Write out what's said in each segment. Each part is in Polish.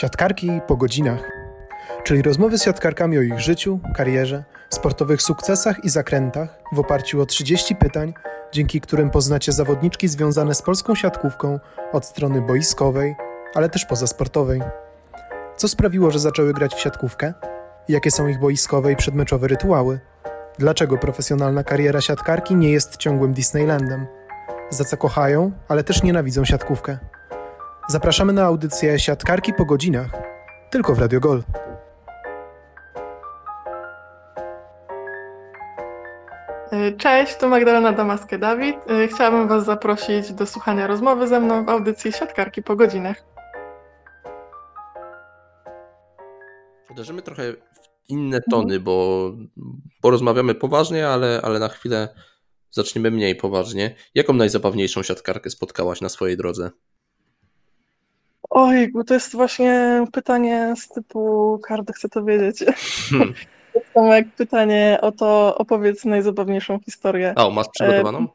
Siatkarki po godzinach, czyli rozmowy z siatkarkami o ich życiu, karierze, sportowych sukcesach i zakrętach w oparciu o 30 pytań, dzięki którym poznacie zawodniczki związane z polską siatkówką od strony boiskowej, ale też pozasportowej. Co sprawiło, że zaczęły grać w siatkówkę? Jakie są ich boiskowe i przedmeczowe rytuały? Dlaczego profesjonalna kariera siatkarki nie jest ciągłym Disneylandem? Za co kochają, ale też nienawidzą siatkówkę? Zapraszamy na audycję Siatkarki po godzinach, tylko w Radiogol. Cześć, tu Magdalena Damaske-Dawid. Chciałabym Was zaprosić do słuchania rozmowy ze mną w audycji Siatkarki po godzinach. Uderzymy trochę w inne tony, bo rozmawiamy poważnie, ale na chwilę zaczniemy mniej poważnie. Jaką najzabawniejszą siatkarkę spotkałaś na swojej drodze? Oj, to jest właśnie pytanie z typu każdy chce to wiedzieć. To samo jak pytanie o to, opowiedz najzabawniejszą historię. A, masz przygotowaną?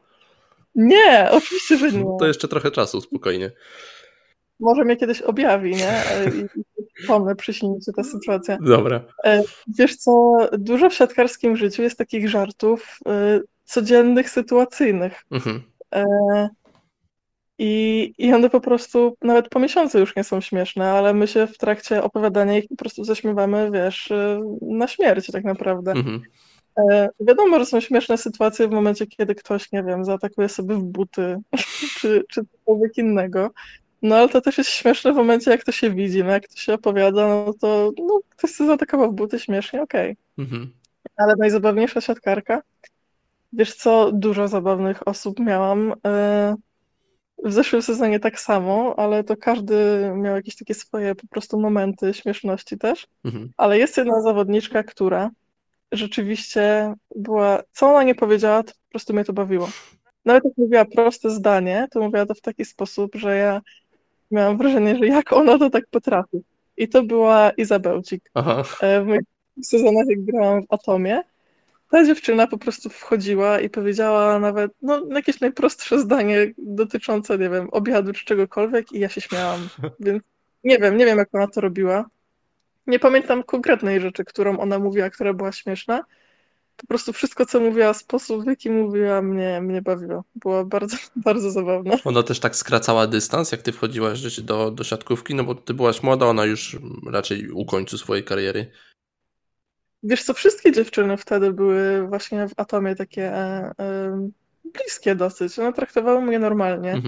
Nie, oczywiście, że nie. To jeszcze trochę czasu, spokojnie. Może mnie kiedyś objawi, nie? I przyśni się ta sytuacja. Dobra. Wiesz co, dużo w siatkarskim życiu jest takich żartów codziennych, sytuacyjnych. Mhm. I one po prostu nawet po miesiącu już nie są śmieszne, ale my się w trakcie opowiadania ich po prostu zaśmiewamy, wiesz, na śmierć tak naprawdę. Mhm. Wiadomo, że są śmieszne sytuacje w momencie, kiedy ktoś, nie wiem, zaatakuje sobie w buty czy cokolwiek innego. No ale to też jest śmieszne w momencie, jak to się widzi, no jak to się opowiada, no to ktoś się zaatakował w buty, śmiesznie, okej. Okay. Mhm. Ale najzabawniejsza siatkarka? Wiesz co, dużo zabawnych osób miałam. W zeszłym sezonie tak samo, ale to każdy miał jakieś takie swoje po prostu momenty śmieszności też. Mhm. Ale jest jedna zawodniczka, która rzeczywiście była, co ona nie powiedziała, to po prostu mnie to bawiło. Nawet jak mówiła proste zdanie, to mówiła to w taki sposób, że ja miałam wrażenie, że jak ona to tak potrafi. I to była Izabelcik. Aha. W moich sezonach, jak grałam w Atomie, ta dziewczyna po prostu wchodziła i powiedziała nawet jakieś najprostsze zdanie dotyczące, nie wiem, obiadu czy czegokolwiek i ja się śmiałam. Więc nie wiem jak ona to robiła. Nie pamiętam konkretnej rzeczy, którą ona mówiła, która była śmieszna. Po prostu wszystko, co mówiła, sposób, w jaki mówiła, mnie bawiło. Była bardzo, bardzo zabawna. Ona też tak skracała dystans, jak ty wchodziłaś do siatkówki, no bo ty byłaś młoda, ona już raczej u końcu swojej kariery. Wiesz co, wszystkie dziewczyny wtedy były właśnie w Atomie takie bliskie dosyć. One traktowały mnie normalnie,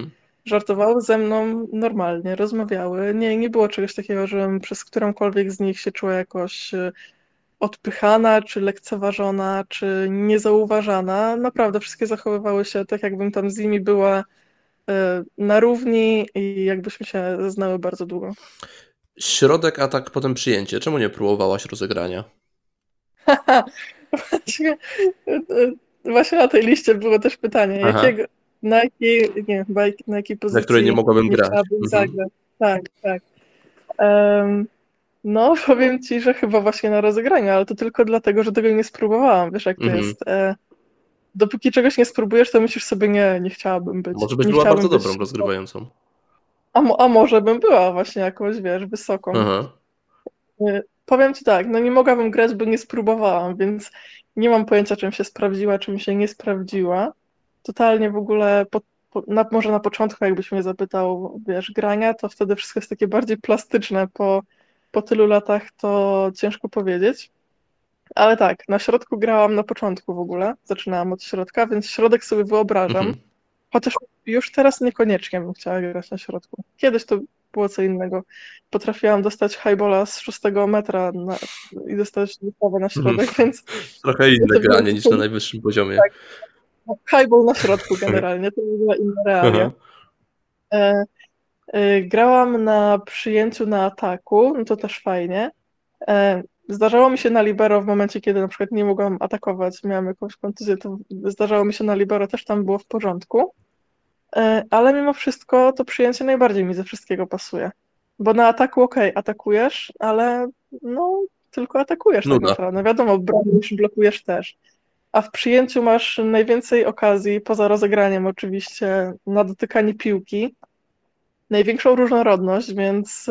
żartowały ze mną normalnie, rozmawiały. Nie było czegoś takiego, żebym przez którąkolwiek z nich się czuła jakoś odpychana, czy lekceważona, czy niezauważana. Naprawdę wszystkie zachowywały się tak, jakbym tam z nimi była na równi i jakbyśmy się znały bardzo długo. Środek, atak, potem przyjęcie. Czemu nie próbowałaś rozegrania? Właśnie na tej liście było też pytanie, na jakiej pozycji, na której nie mogłabym grać. Tak. Powiem ci, że chyba właśnie na rozegrania, ale to tylko dlatego, że tego nie spróbowałam. Wiesz, jak to jest. Dopóki czegoś nie spróbujesz, to myślisz sobie, nie chciałabym być. Może byś była bardzo dobrą rozgrywającą. A może bym była właśnie jakąś, wiesz, wysoką. Aha. Powiem ci tak, nie mogłabym grać, bo nie spróbowałam, więc nie mam pojęcia, czym się sprawdziła, czym się nie sprawdziła. Totalnie w ogóle, może na początku, jakbyś mnie zapytał, wiesz, grania, to wtedy wszystko jest takie bardziej plastyczne. Po tylu latach to ciężko powiedzieć. Ale tak, na środku grałam na początku w ogóle, zaczynałam od środka, więc środek sobie wyobrażam. Mhm. Chociaż już teraz niekoniecznie bym chciała grać na środku. Kiedyś to było co innego. Potrafiłam dostać highballa z 6 metra i dostać dostawę na środek, więc... Trochę inne granie niż na najwyższym poziomie. Tak, highball na środku generalnie, to była inna realia. Grałam na przyjęciu na ataku, to też fajnie. Zdarzało mi się na libero w momencie, kiedy na przykład nie mogłam atakować, miałam jakąś kontuzję, to zdarzało mi się na libero, też tam było w porządku. Ale mimo wszystko to przyjęcie najbardziej mi ze wszystkiego pasuje. Bo na ataku atakujesz, ale tylko atakujesz tak naprawdę. Wiadomo, bronisz, blokujesz też. A w przyjęciu masz najwięcej okazji, poza rozegraniem oczywiście, na dotykanie piłki. Największą różnorodność, więc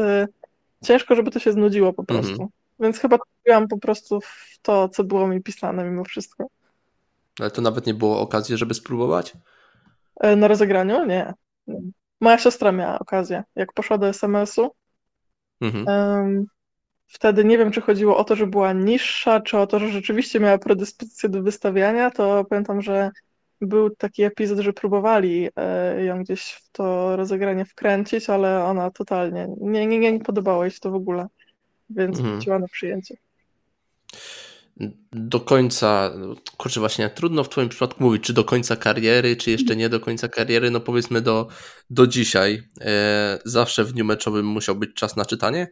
ciężko, żeby to się znudziło po prostu. Mhm. Więc chyba trafiłam po prostu w to, co było mi pisane mimo wszystko. Ale to nawet nie było okazji, żeby spróbować? Na rozegraniu? Nie. Moja siostra miała okazję. Jak poszła do SMS-u, wtedy nie wiem, czy chodziło o to, że była niższa, czy o to, że rzeczywiście miała predyspozycję do wystawiania, to pamiętam, że był taki epizod, że próbowali ją gdzieś w to rozegranie wkręcić, ale ona totalnie nie podobało jej się to w ogóle, więc wróciła na przyjęcie. Do końca, kurczę, właśnie trudno w twoim przypadku mówić, czy do końca kariery, czy jeszcze nie do końca kariery, no powiedzmy do dzisiaj. Zawsze w dniu meczowym musiał być czas na czytanie?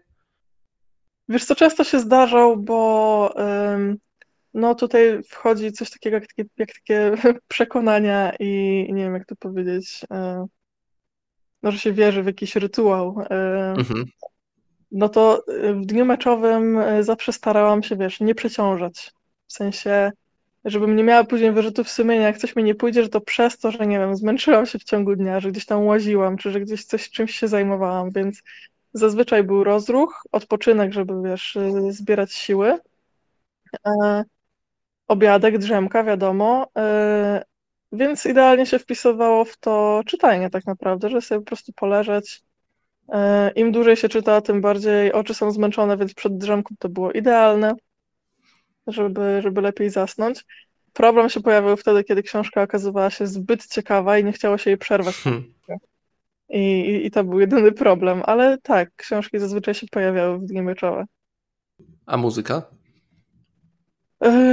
Wiesz co, często się zdarzał, bo no tutaj wchodzi coś takiego jak takie przekonania i nie wiem jak to powiedzieć, no że się wierzy w jakiś rytuał. No to w dniu meczowym zawsze starałam się, wiesz, nie przeciążać. W sensie, żebym nie miała później wyrzutów sumienia, jak coś mi nie pójdzie, że to przez to, że nie wiem, zmęczyłam się w ciągu dnia, że gdzieś tam łaziłam, czy że gdzieś coś czymś się zajmowałam, więc zazwyczaj był rozruch, odpoczynek, żeby, wiesz, zbierać siły, obiadek, drzemka, wiadomo, więc idealnie się wpisywało w to czytanie tak naprawdę, że sobie po prostu poleżeć. Im dłużej się czyta, tym bardziej oczy są zmęczone, więc przed drzemką to było idealne, żeby lepiej zasnąć. Problem się pojawił wtedy, kiedy książka okazywała się zbyt ciekawa i nie chciało się jej przerwać. I to był jedyny problem, ale tak, książki zazwyczaj się pojawiały w dni meczowe. A muzyka?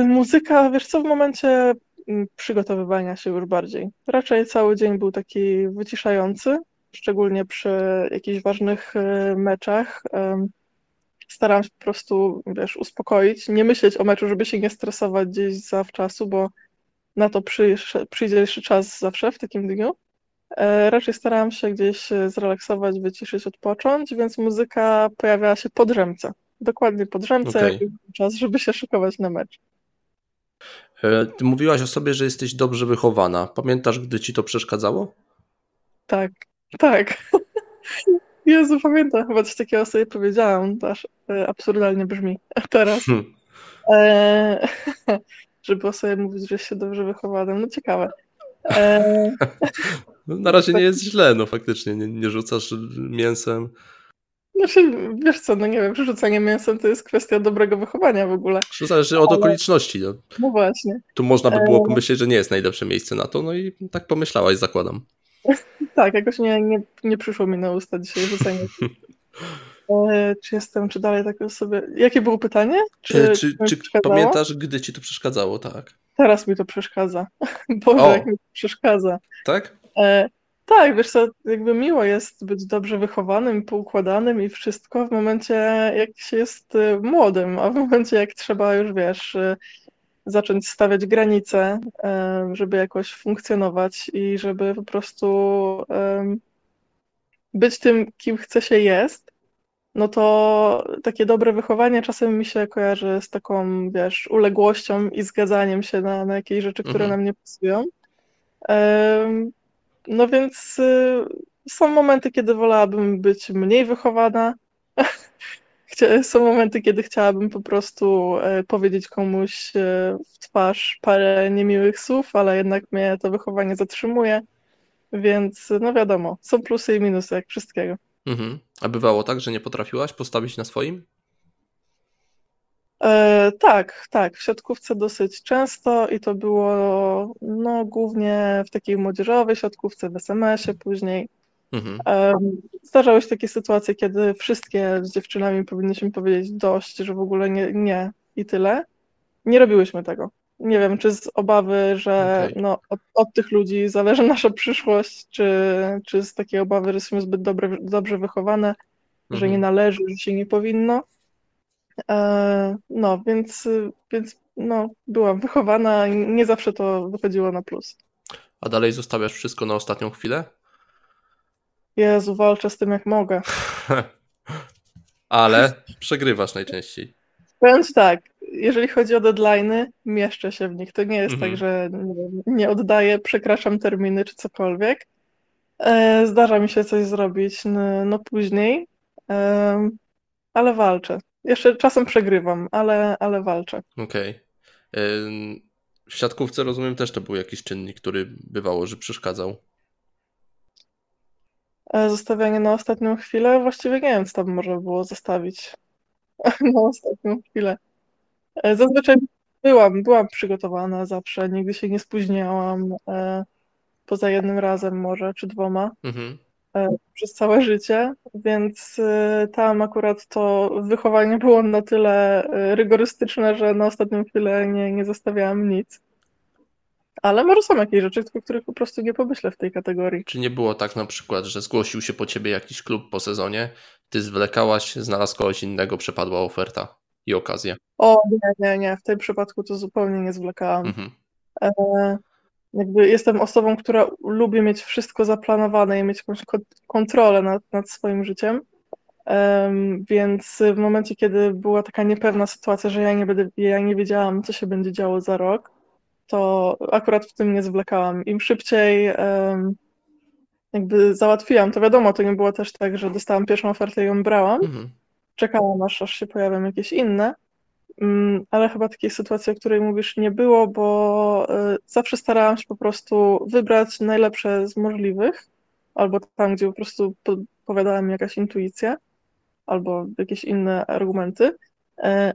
Muzyka, wiesz co, w momencie przygotowywania się już bardziej. Raczej cały dzień był taki wyciszający. Szczególnie przy jakichś ważnych meczach starałam się po prostu, wiesz, uspokoić, nie myśleć o meczu, żeby się nie stresować gdzieś zawczasu, bo na to przyjdzie jeszcze czas zawsze w takim dniu. Raczej starałam się gdzieś zrelaksować, wyciszyć, odpocząć, więc muzyka pojawiała się po drzemce. Dokładnie po drzemce, okay. Jak był czas, żeby się szykować na mecz. Ty mówiłaś o sobie, że jesteś dobrze wychowana. Pamiętasz, gdy ci to przeszkadzało? Tak, tak. Jezu, pamiętam, chyba coś takiego sobie powiedziałam, to aż absurdalnie brzmi teraz. Żeby o sobie mówić, że się dobrze wychowałem, no ciekawe. Na razie tak. Nie jest źle, no faktycznie, nie rzucasz mięsem. Znaczy, wiesz co, no nie wiem, rzucanie mięsem to jest kwestia dobrego wychowania w ogóle. To zależy od okoliczności. No. No właśnie. Tu można by było pomyśleć, że nie jest najlepsze miejsce na to, no i tak pomyślałaś, zakładam. Tak, jakoś nie przyszło mi na usta dzisiaj rzucenie. Czy dalej tak sobie... Jakie było pytanie? Czy pamiętasz, gdy ci to przeszkadzało? Tak. Teraz mi to przeszkadza. Boże, jak mi to przeszkadza. Tak? Tak, wiesz co, jakby miło jest być dobrze wychowanym, poukładanym i wszystko w momencie, jak się jest młodym, a w momencie, jak trzeba już, wiesz... zacząć stawiać granice, żeby jakoś funkcjonować i żeby po prostu być tym, kim chce się jest, no to takie dobre wychowanie czasem mi się kojarzy z taką, wiesz, uległością i zgadzaniem się na jakieś rzeczy, które nam nie pasują. No więc są momenty, kiedy wolałabym być mniej wychowana, są momenty, kiedy chciałabym po prostu powiedzieć komuś w twarz parę niemiłych słów, ale jednak mnie to wychowanie zatrzymuje, więc no wiadomo, są plusy i minusy jak wszystkiego. Mhm. A bywało tak, że nie potrafiłaś postawić na swoim? Tak, w siatkówce dosyć często i to było no głównie w takiej młodzieżowej siatkówce, w SMS-ie później. Zdarzały się takie sytuacje, kiedy wszystkie z dziewczynami powinniśmy powiedzieć dość, że w ogóle nie i tyle. Nie robiłyśmy tego. Nie wiem, czy z obawy, że od tych ludzi zależy nasza przyszłość, czy z takiej obawy, że jesteśmy zbyt dobrze wychowane, że nie należy, że się nie powinno. No, więc no, byłam wychowana i nie zawsze to wychodziło na plus. A dalej zostawiasz wszystko na ostatnią chwilę? Jezu, walczę z tym jak mogę. Ale przegrywasz najczęściej. Powiem ci tak, jeżeli chodzi o deadline'y, mieszczę się w nich. To nie jest tak, że nie oddaję, przekraczam terminy czy cokolwiek. Zdarza mi się coś zrobić później. ale walczę. Jeszcze czasem przegrywam, ale walczę. Okej. W siatkówce, rozumiem, też to był jakiś czynnik, który bywało, że przeszkadzał. Zostawianie na ostatnią chwilę? Właściwie nie wiem, co tam można było zostawić na ostatnią chwilę. Zazwyczaj byłam przygotowana zawsze, nigdy się nie spóźniałam, poza jednym razem może, czy dwoma, przez całe życie, więc tam akurat to wychowanie było na tyle rygorystyczne, że na ostatnią chwilę nie zostawiałam nic. Ale może są jakieś rzeczy, o których po prostu nie pomyślę w tej kategorii. Czy nie było tak na przykład, że zgłosił się po ciebie jakiś klub po sezonie, ty zwlekałaś, znalazł kogoś innego, przepadła oferta i okazja? O nie, w tym przypadku to zupełnie nie zwlekałam. Jakby jestem osobą, która lubi mieć wszystko zaplanowane i mieć jakąś kontrolę nad swoim życiem, więc w momencie, kiedy była taka niepewna sytuacja, że ja nie wiedziałam, co się będzie działo za rok, to akurat w tym nie zwlekałam. Im szybciej jakby załatwiłam, to wiadomo, to nie było też tak, że dostałam pierwszą ofertę i ją brałam, czekałam, aż się pojawią jakieś inne, ale chyba takiej sytuacji, o której mówisz, nie było, bo zawsze starałam się po prostu wybrać najlepsze z możliwych, albo tam, gdzie po prostu podpowiadała mi jakaś intuicja, albo jakieś inne argumenty,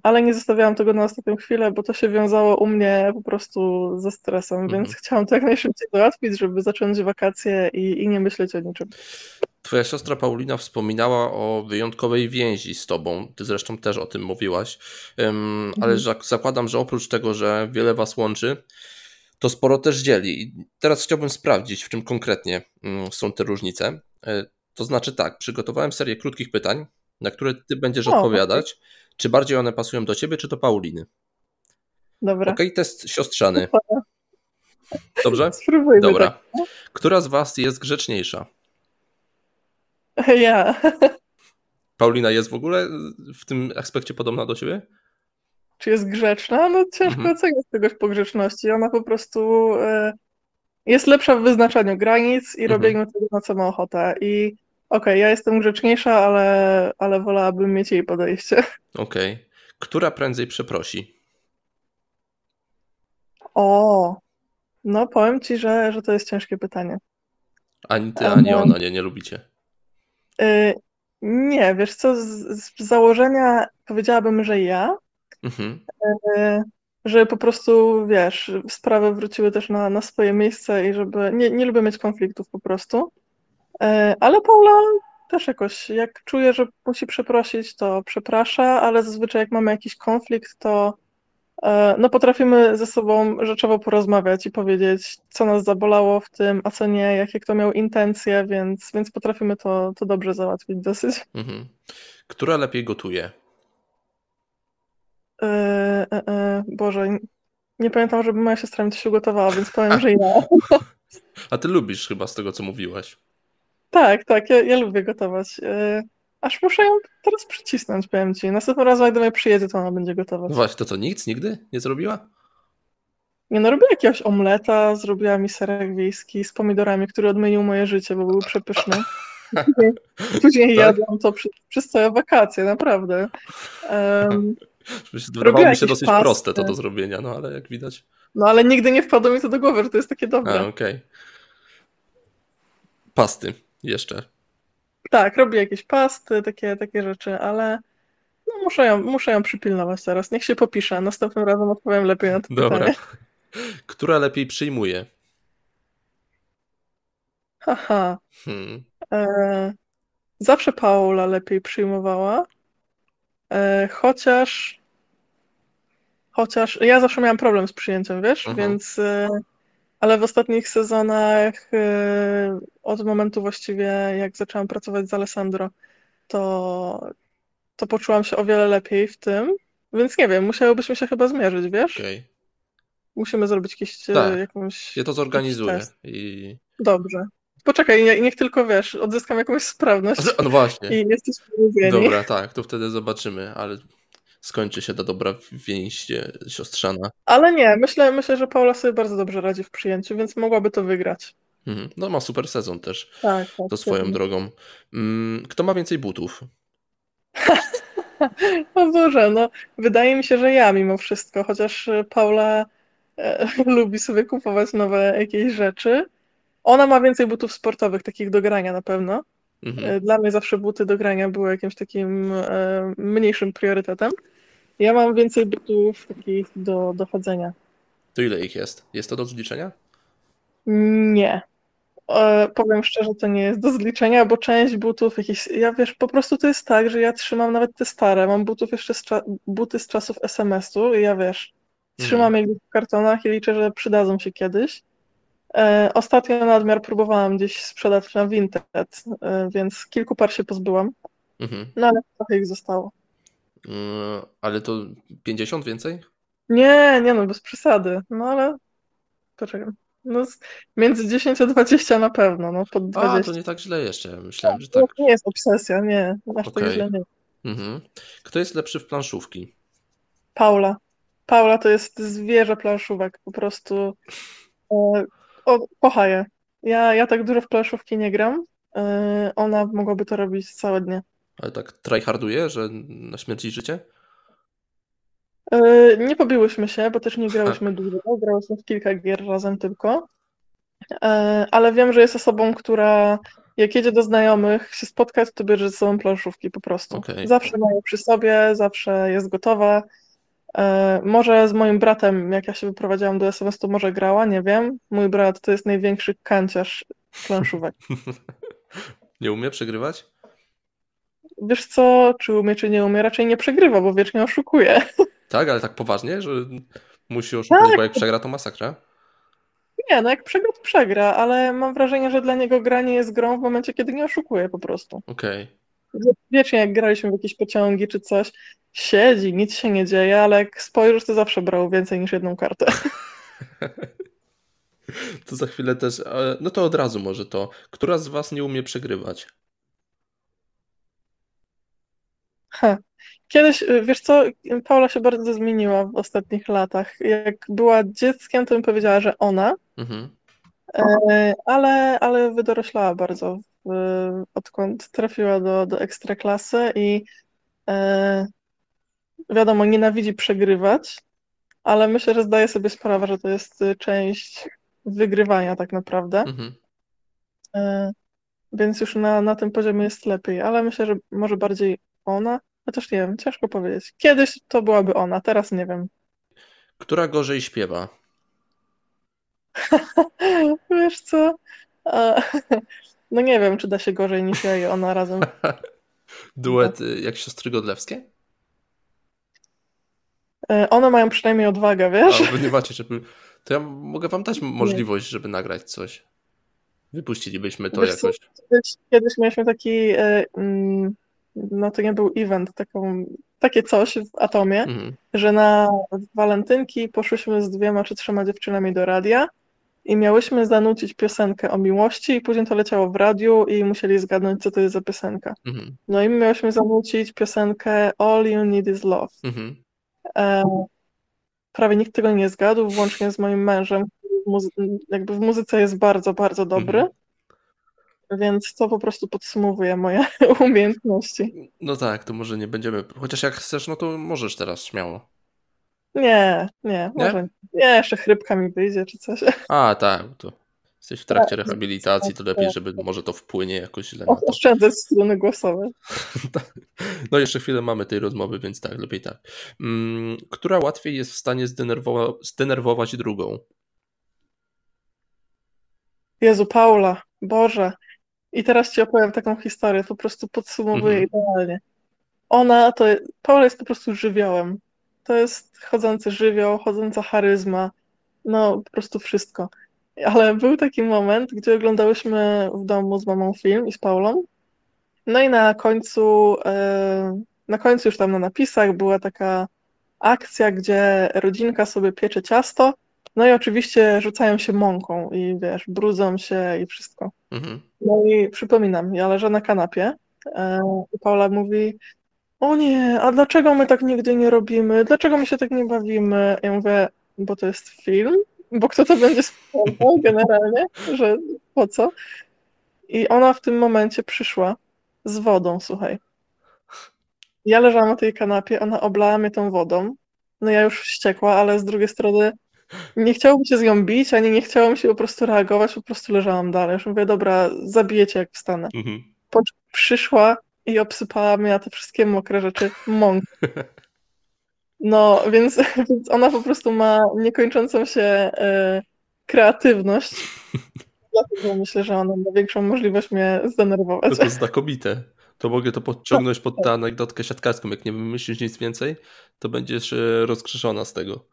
ale nie zostawiałam tego na ostatnią chwilę, bo to się wiązało u mnie po prostu ze stresem, więc chciałam to jak najszybciej załatwić, żeby zacząć wakacje i nie myśleć o niczym. Twoja siostra Paulina wspominała o wyjątkowej więzi z tobą, ty zresztą też o tym mówiłaś, ale zakładam, że oprócz tego, że wiele was łączy, to sporo też dzieli. I teraz chciałbym sprawdzić, w czym konkretnie są te różnice. To znaczy tak, przygotowałem serię krótkich pytań, na które ty będziesz odpowiadać. Okay. Czy bardziej one pasują do ciebie, czy do Pauliny? Dobra. Okej, test siostrzany. Dobrze? Spróbujmy. Dobra. Tak. Która z was jest grzeczniejsza? Ja. Paulina jest w ogóle w tym aspekcie podobna do ciebie? Czy jest grzeczna? No ciężko oceniać czegoś po grzeczności. Ona po prostu jest lepsza w wyznaczaniu granic i robieniu tego, na co ma ochotę. I okej, ja jestem grzeczniejsza, ale wolałabym mieć jej podejście. Okej. Która prędzej przeprosi? No powiem ci, że to jest ciężkie pytanie. Ani ty, ani ona nie lubicie. Nie, wiesz co, z założenia powiedziałabym, że ja, że po prostu, wiesz, sprawy wróciły też na swoje miejsce i żeby, nie lubię mieć konfliktów po prostu, ale Paula też jakoś, jak czuje, że musi przeprosić, to przeprasza, ale zazwyczaj jak mamy jakiś konflikt, to potrafimy ze sobą rzeczowo porozmawiać i powiedzieć, co nas zabolało w tym, a co nie, jakie kto miał intencje, więc potrafimy to dobrze załatwić dosyć. Która lepiej gotuje? Boże, nie pamiętam, żeby moja siostra mi coś ugotowała, więc powiem, że ja. A ty lubisz chyba, z tego, co mówiłaś. Tak, ja lubię gotować. Aż muszę ją teraz przycisnąć, powiem ci. Następnym razem, jak do mnie przyjedzie, to ona będzie gotować. No właśnie, to co, nic? Nigdy nie zrobiła? Nie, no robiła jakiegoś omleta, zrobiła mi serek wiejski z pomidorami, który odmienił moje życie, bo był przepyszny. Później jadłam to przez całe wakacje, naprawdę. Wydawało mi się dosyć proste to do zrobienia, no ale jak widać. No ale nigdy nie wpadło mi to do głowy, że to jest takie dobre. Okej. Pasty jeszcze. Tak, robię jakieś pasty, takie rzeczy, ale no muszę ją przypilnować teraz. Niech się popisze, następnym razem odpowiem lepiej na to pytanie. Która lepiej przyjmuje? Zawsze Paula lepiej przyjmowała, chociaż ja zawsze miałam problem z przyjęciem, wiesz, więc... Ale w ostatnich sezonach, od momentu właściwie, jak zaczęłam pracować z Alessandro, to poczułam się o wiele lepiej w tym, więc nie wiem, musiałybyśmy się chyba zmierzyć, wiesz? Okej. Musimy zrobić jakąś... Ja to zorganizuję. Dobrze. Poczekaj, niech tylko, wiesz, odzyskam jakąś sprawność. No właśnie. I jesteś powiedzeni. Dobra, tak, to wtedy zobaczymy, ale... skończy się ta dobra więź siostrzana. Ale nie, myślę, że Paula sobie bardzo dobrze radzi w przyjęciu, więc mogłaby to wygrać. No ma super sezon też, tak, to swoją drogą. Kto ma więcej butów? O Boże, no wydaje mi się, że ja mimo wszystko, chociaż Paula lubi sobie kupować nowe jakieś rzeczy. Ona ma więcej butów sportowych, takich do grania na pewno. Mhm. Dla mnie zawsze buty do grania były jakimś takim mniejszym priorytetem. Ja mam więcej butów takich do chodzenia. To ile ich jest? Jest to do zliczenia? Nie. Powiem szczerze, to nie jest do zliczenia, bo część butów jakichś... Ja wiesz, po prostu to jest tak, że ja trzymam nawet te stare. Mam butów jeszcze buty z czasów SMS-u i ja wiesz, trzymam je w kartonach i liczę, że przydadzą się kiedyś. Ostatnio na odmiar próbowałam gdzieś sprzedać na Vinted, więc kilku par się pozbyłam, no ale trochę ich zostało. Ale to 50 więcej? Nie, no bez przesady, no ale poczekam. No, między 10 a 20 na pewno, no pod 20. A, to nie tak źle jeszcze, myślałem, że tak. To nie jest obsesja, nie, aż tak źle nie. Mhm. Kto jest lepszy w planszówki? Paula. Paula to jest zwierzę planszówek, po prostu kocha je. Ja tak dużo w planszówki nie gram, ona mogłaby to robić całe dnie. Ale tak tryharduje, że na śmierć i życie? Nie pobiłyśmy się, bo też nie grałyśmy dużo, grałyśmy w kilka gier razem tylko, ale wiem, że jest osobą, która jak jedzie do znajomych się spotkać, to bierze ze sobą planszówki po prostu. Okay. Zawsze ma je przy sobie, zawsze jest gotowa. Może z moim bratem, jak ja się wyprowadziłam do SMS, to może grała, nie wiem. Mój brat to jest największy kanciarz planszówek. Nie umie przegrywać? Wiesz co, czy umie, czy nie umie, raczej nie przegrywa, bo wiecznie oszukuje. Tak, ale tak poważnie, że musi oszukać, tak. Bo jak przegra, to masakra? Nie, no jak przegra, to przegra, ale mam wrażenie, że dla niego granie jest grą w momencie, kiedy nie oszukuje po prostu. Okej. Okay. Wiecznie jak graliśmy w jakieś pociągi czy coś, siedzi, nic się nie dzieje, ale jak spojrzysz, to zawsze brał więcej niż jedną kartę. To za chwilę też, no to od razu może to. Która z was nie umie przegrywać? Kiedyś, wiesz co, Paula się bardzo zmieniła w ostatnich latach. Jak była dzieckiem, to bym powiedziała, że ona, ale wydoroślała bardzo, odkąd trafiła do Ekstraklasy i wiadomo, nienawidzi przegrywać, ale myślę, że zdaje sobie sprawę, że to jest część wygrywania tak naprawdę. Więc już na tym poziomie jest lepiej, ale myślę, że może bardziej ona? Chociaż nie wiem, ciężko powiedzieć. Kiedyś to byłaby ona, teraz nie wiem. Która gorzej śpiewa? Wiesz co? No nie wiem, czy da się gorzej niż ja i ona razem. Duet jak siostry Godlewskie? One mają przynajmniej odwagę, wiesz? A, wy nie macie, żeby... To ja mogę wam dać możliwość, żeby nagrać coś. Wypuścilibyśmy to wiesz jakoś. Co? Kiedyś mieliśmy taki... No to nie był event, takie coś w Atomie, że na walentynki poszłyśmy z 2 czy 3 dziewczynami do radia i miałyśmy zanucić piosenkę o miłości i później to leciało w radiu i musieli zgadnąć, co to jest za piosenka. No i miałyśmy zanucić piosenkę All You Need Is Love. Prawie nikt tego nie zgadł, włącznie z moim mężem, który jakby w muzyce jest bardzo, bardzo dobry. Więc to po prostu podsumowuje moje umiejętności. No tak, to może nie będziemy... Chociaż jak chcesz, no to możesz teraz śmiało. Nie? Może nie. Jeszcze chrypka mi wyjdzie czy coś. A tak, to jesteś w trakcie rehabilitacji, to lepiej, żeby może to wpłynie jakoś źle. Oszczędzać strony głosowe. No jeszcze chwilę mamy tej rozmowy, więc tak, lepiej tak. Która łatwiej jest w stanie zdenerwować drugą? Jezu, Paula, Boże. I teraz ci opowiem taką historię, po prostu podsumowuję idealnie. Paula jest po prostu żywiołem. To jest chodzący żywioł, chodząca charyzma, no po prostu wszystko. Ale był taki moment, gdzie oglądałyśmy w domu z mamą film i z Paulą, no i na końcu już tam na napisach była taka akcja, gdzie rodzinka sobie piecze ciasto, no i oczywiście rzucają się mąką i wiesz, brudzą się i wszystko. No i przypominam, ja leżę na kanapie i Paula mówi: o nie, a dlaczego my tak nigdy nie robimy? Dlaczego my się tak nie bawimy? Ja mówię, bo to jest film, bo kto to będzie sprawdzał generalnie, że po co? I ona w tym momencie przyszła z wodą, słuchaj. ja leżałam na tej kanapie, ona oblała mnie tą wodą. No ja już wściekła, ale z drugiej strony nie chciałabym się z nią bić, ani nie chciałam się po prostu reagować, po prostu leżałam dalej. Już mówię, dobra, zabiję cię jak wstanę. Mhm. Po czym przyszła i obsypała mnie na te wszystkie mokre rzeczy mąką. No, więc ona po prostu ma niekończącą się kreatywność. Dlatego myślę, że ona ma większą możliwość mnie zdenerwować. To jest znakomite. To mogę to podciągnąć pod tę anegdotkę siatkarską. Jak nie wymyślisz nic więcej, to będziesz rozkrzeszona z tego.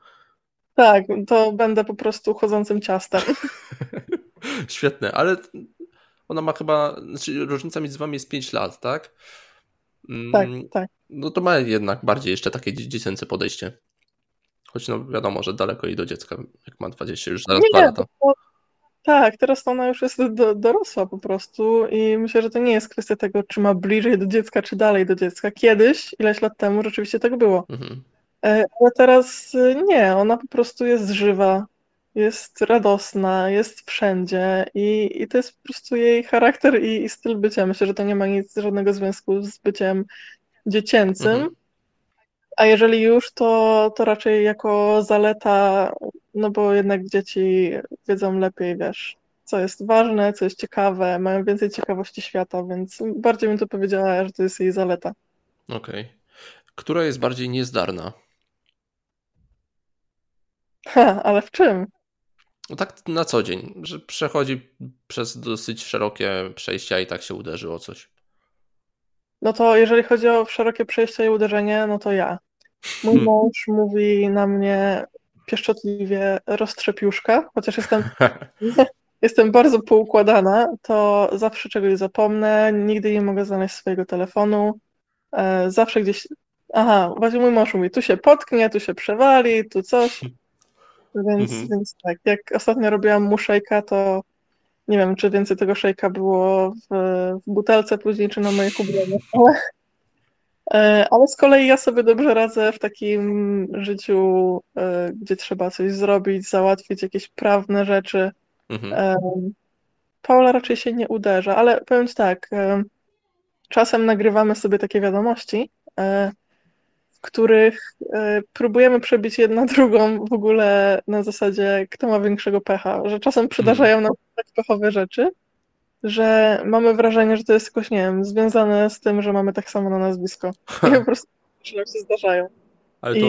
Tak, to będę po prostu chodzącym ciastem. Świetne, ale ona ma chyba... Znaczy różnica między wami jest 5 lat, tak? Tak, tak. No to ma jednak bardziej jeszcze takie dziecięce podejście. Choć no wiadomo, że daleko jej do dziecka, jak ma 20, już zaraz 2 lata. Tak, teraz ona już jest dorosła po prostu i myślę, że to nie jest kwestia tego, czy ma bliżej do dziecka, czy dalej do dziecka. Kiedyś, ileś lat temu rzeczywiście tak było. Mhm. Ale teraz nie, ona po prostu jest żywa, jest radosna, jest wszędzie i to jest po prostu jej charakter i styl bycia. Myślę, że to nie ma nic, żadnego związku z byciem dziecięcym, a jeżeli już, to raczej jako zaleta, no bo jednak dzieci wiedzą lepiej, wiesz, co jest ważne, co jest ciekawe, mają więcej ciekawości świata, więc bardziej bym to powiedziała, że to jest jej zaleta. Okej. Która jest bardziej niezdarna? Ale w czym? No tak na co dzień, że przechodzi przez dosyć szerokie przejścia i tak się uderzyło coś. No to jeżeli chodzi o szerokie przejścia i uderzenie, no to ja. Mój mąż mówi na mnie pieszczotliwie roztrzepiuszka, chociaż jestem bardzo poukładana, to zawsze czegoś zapomnę, nigdy nie mogę znaleźć swojego telefonu, zawsze gdzieś... Aha, właśnie mój mąż mówi, tu się potknie, tu się przewali, tu coś, więc tak. Jak ostatnio robiłam mu szejka, to nie wiem, czy więcej tego szejka było w butelce później, czy na moich ubraniach. Ale z kolei ja sobie dobrze radzę w takim życiu, gdzie trzeba coś zrobić, załatwić jakieś prawne rzeczy. Paula raczej się nie uderza, ale powiem ci tak, czasem nagrywamy sobie takie wiadomości, w których próbujemy przebić jedna drugą w ogóle na zasadzie, kto ma większego pecha, że czasem przydarzają nam tak pechowe rzeczy, że mamy wrażenie, że to jest jakoś, nie wiem, związane z tym, że mamy tak samo na nazwisko. I po prostu nam się zdarzają. Ale to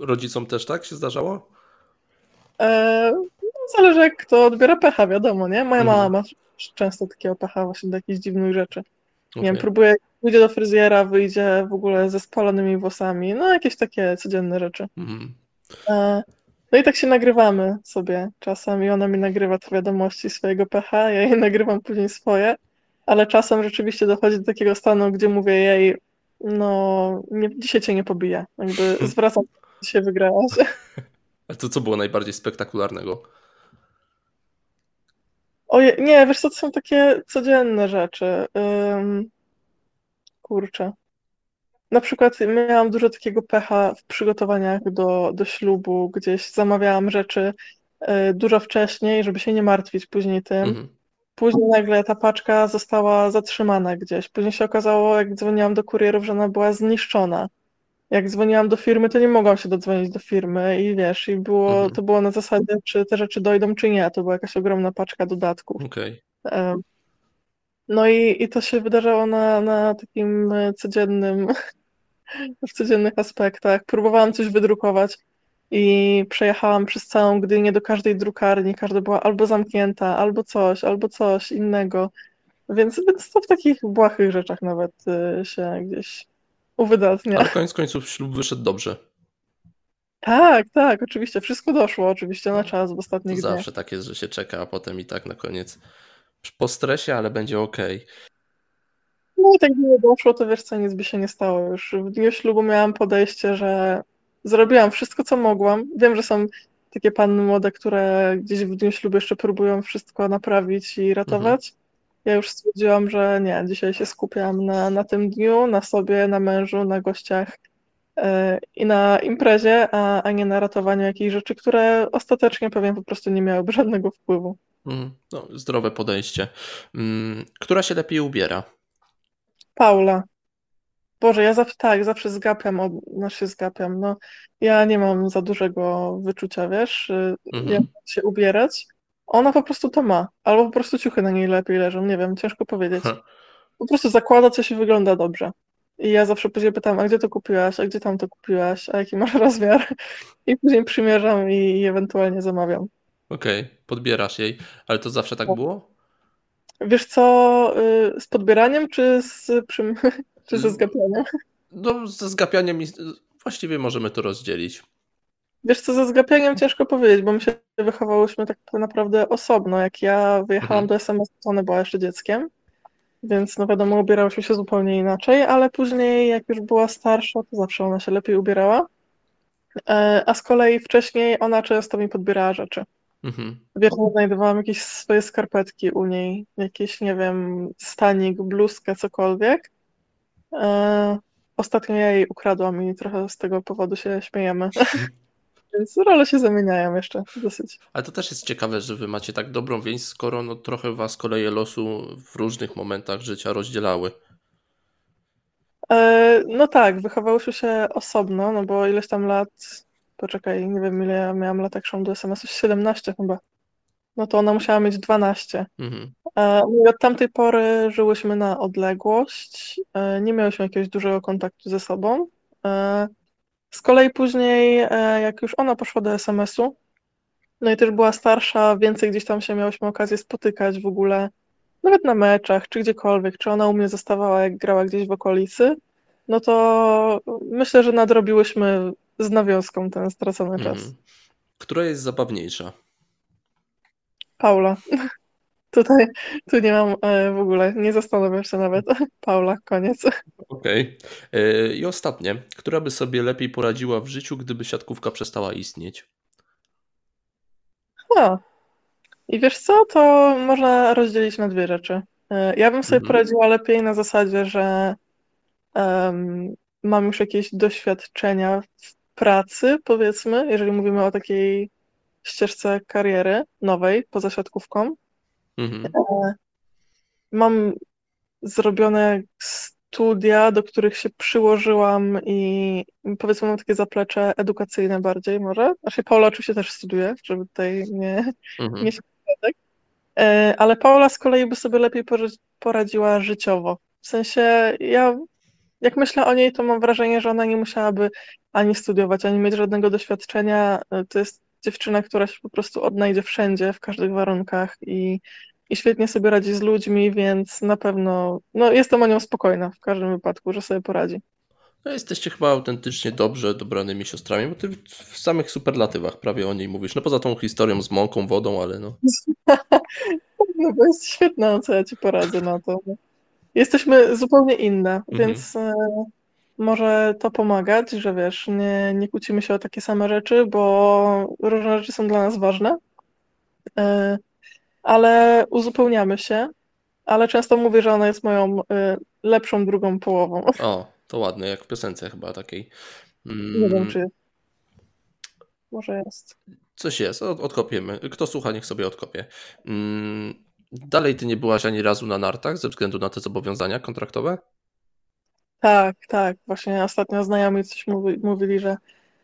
rodzicom też tak się zdarzało? No, zależy, jak kto odbiera pecha, wiadomo, nie? Moja mama ma często takiego pecha właśnie do jakichś dziwnych rzeczy. Okay. Nie wiem, pójdzie do fryzjera, wyjdzie w ogóle ze spalonymi włosami, no jakieś takie codzienne rzeczy. No i tak się nagrywamy sobie czasem i ona mi nagrywa te wiadomości swojego pecha, ja jej nagrywam później swoje, ale czasem rzeczywiście dochodzi do takiego stanu, gdzie mówię jej, no dzisiaj cię nie pobiję, jakby zwracam się, wygrałaś. A to co było najbardziej spektakularnego? Oje, nie, wiesz co, to są takie codzienne rzeczy. Kurczę. Na przykład miałam dużo takiego pecha w przygotowaniach do ślubu, gdzieś zamawiałam rzeczy dużo wcześniej, żeby się nie martwić później tym. Później nagle ta paczka została zatrzymana gdzieś. Później się okazało, jak dzwoniłam do kurierów, że ona była zniszczona. Jak dzwoniłam do firmy, to nie mogłam się dodzwonić do firmy i wiesz, i było, to było na zasadzie, czy te rzeczy dojdą, czy nie. To była jakaś ogromna paczka dodatków. No i to się wydarzało na takim codziennym, w codziennych aspektach. Próbowałam coś wydrukować i przejechałam przez całą Gdynię do każdej drukarni. Każda była albo zamknięta, albo coś innego. Więc to w takich błahych rzeczach nawet się gdzieś uwydatnia. Ale koniec końców ślub wyszedł dobrze. Tak, oczywiście. Wszystko doszło oczywiście na czas w ostatnich dniach. Zawsze tak jest, że się czeka, a potem i tak na koniec po stresie, ale będzie okej. No i tak nie doszło, to wiesz co, nic by się nie stało już. W dniu ślubu miałam podejście, że zrobiłam wszystko, co mogłam. Wiem, że są takie panny młode, które gdzieś w dniu ślubu jeszcze próbują wszystko naprawić i ratować. Ja już stwierdziłam, że nie, dzisiaj się skupiam na tym dniu, na sobie, na mężu, na gościach i na imprezie, a nie na ratowaniu jakichś rzeczy, które ostatecznie pewnie po prostu nie miałyby żadnego wpływu. No, zdrowe podejście. Która się lepiej ubiera? Paula. Boże, ja zawsze tak, zawsze zgapiam, no ja nie mam za dużego wyczucia, wiesz, jak się ubierać. Ona po prostu to ma, albo po prostu ciuchy na niej lepiej leżą, nie wiem, ciężko powiedzieć. Po prostu zakłada coś i wygląda dobrze. I ja zawsze później pytam, a gdzie to kupiłaś, a gdzie tam to kupiłaś, a jaki masz rozmiar? I później przymierzam i ewentualnie zamawiam. Okej, podbierasz jej, ale to zawsze tak było? Wiesz co, z podbieraniem czy ze zgapianiem? No ze zgapianiem właściwie możemy to rozdzielić. Wiesz co, ze zgapianiem ciężko powiedzieć, bo my się wychowałyśmy tak naprawdę osobno. Jak ja wyjechałam do SMS, to ona była jeszcze dzieckiem, więc no wiadomo, ubierałyśmy się zupełnie inaczej, ale później jak już była starsza, to zawsze ona się lepiej ubierała. A z kolei wcześniej ona często mi podbierała rzeczy. Wiesz, znajdowałam jakieś swoje skarpetki u niej, jakieś, nie wiem, stanik, bluzkę, cokolwiek. Ostatnio ja jej ukradłam i trochę z tego powodu się śmiejemy. Więc role się zamieniają jeszcze dosyć. Ale to też jest ciekawe, że wy macie tak dobrą więź, skoro no trochę was koleje losu w różnych momentach życia rozdzielały. No tak, wychowałyśmy się osobno, no bo ileś tam lat, poczekaj, nie wiem ile ja miałam lat, jak szłam do SMS-u, 17 chyba. No to ona musiała mieć 12. I od tamtej pory żyłyśmy na odległość, nie miałyśmy jakiegoś dużego kontaktu ze sobą. Z kolei później, jak już ona poszła do SMS-u, no i też była starsza, więcej gdzieś tam się miałyśmy okazję spotykać w ogóle, nawet na meczach, czy gdziekolwiek, czy ona u mnie zostawała, jak grała gdzieś w okolicy, no to myślę, że nadrobiłyśmy z nawiązką ten stracony czas. Która jest zabawniejsza? Paula. Tutaj, tu nie mam w ogóle, nie zastanawiam się nawet. Paula, koniec. Okej. I ostatnie. Która by sobie lepiej poradziła w życiu, gdyby siatkówka przestała istnieć? I wiesz co, to można rozdzielić na dwie rzeczy. Ja bym sobie poradziła lepiej na zasadzie, że mam już jakieś doświadczenia w pracy, powiedzmy, jeżeli mówimy o takiej ścieżce kariery nowej, poza siatkówką. Mam zrobione studia, do których się przyłożyłam i powiedzmy mam takie zaplecze edukacyjne bardziej może. Znaczy Paula oczywiście też studiuje, żeby tutaj nie się tak. Ale Paula z kolei by sobie lepiej poradziła życiowo. W sensie ja jak myślę o niej, to mam wrażenie, że ona nie musiałaby ani studiować, ani mieć żadnego doświadczenia. To jest dziewczyna, która się po prostu odnajdzie wszędzie, w każdych warunkach i świetnie sobie radzi z ludźmi, więc na pewno no, jestem o nią spokojna w każdym wypadku, że sobie poradzi. No, jesteście chyba autentycznie dobrze dobranymi siostrami, bo ty w samych superlatywach prawie o niej mówisz. No poza tą historią z mąką, wodą, ale no. No bo jest świetna, co ja ci poradzę na to. Jesteśmy zupełnie inne, więc może to pomagać, że wiesz, nie kłócimy się o takie same rzeczy, bo różne rzeczy są dla nas ważne, ale uzupełniamy się, ale często mówię, że ona jest moją lepszą drugą połową. O, to ładne, jak w piosence chyba takiej. Nie wiem, czy jest. Może jest. Coś jest, odkopiemy. Kto słucha, niech sobie odkopie. Dalej ty nie byłaś ani razu na nartach ze względu na te zobowiązania kontraktowe? Tak. Właśnie ostatnio znajomi coś mówili, że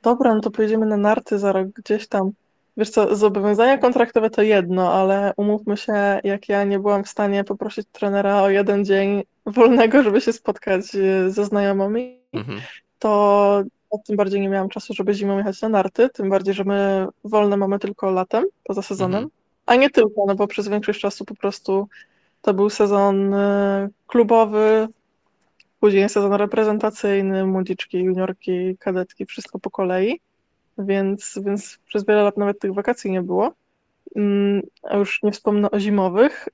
dobra, no to pojedziemy na narty za rok gdzieś tam. Wiesz co, zobowiązania kontraktowe to jedno, ale umówmy się, jak ja nie byłam w stanie poprosić trenera o jeden dzień wolnego, żeby się spotkać ze znajomymi, to tym bardziej nie miałam czasu, żeby zimą jechać na narty, tym bardziej, że my wolne mamy tylko latem, poza sezonem, a nie tylko, no bo przez większość czasu po prostu to był sezon klubowy, później sezon reprezentacyjny, młodziczki, juniorki, kadetki, wszystko po kolei, więc przez wiele lat nawet tych wakacji nie było, a już nie wspomnę o zimowych,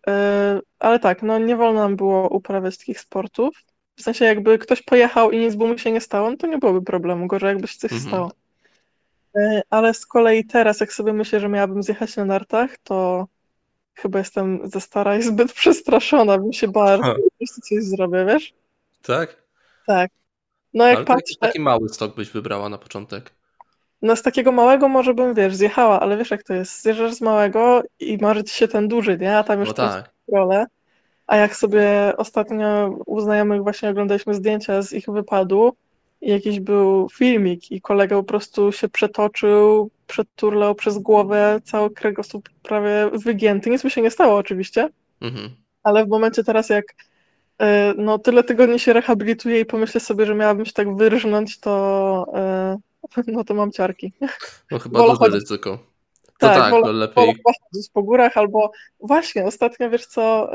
ale tak, no nie wolno nam było uprawiać takich sportów, w sensie jakby ktoś pojechał i nic by mu się nie stało, no to nie byłoby problemu, gorzej jakby się coś stało. Ale z kolei teraz, jak sobie myślę, że miałabym zjechać na nartach, to chyba jestem za stara i zbyt przestraszona, bym się bała, że coś zrobię, wiesz? Tak? Tak. No jak ale patrzę... Taki mały stok byś wybrała na początek? No z takiego małego może bym, wiesz, zjechała, ale wiesz jak to jest, zjeżdżasz z małego i marzy ci się ten duży, nie? A tam już no tak. Rolę. A jak sobie ostatnio u znajomych właśnie oglądaliśmy zdjęcia z ich wypadu i jakiś był filmik i kolega po prostu się przetoczył, przeturlał przez głowę, cały kręgosłup prawie wygięty. Nic mi się nie stało oczywiście, ale w momencie teraz jak no tyle tygodni się rehabilituję i pomyślę sobie, że miałabym się tak wyrżnąć, to mam ciarki. No chyba duże ryzyko. To lepiej chodzić po górach, albo właśnie ostatnio, wiesz co,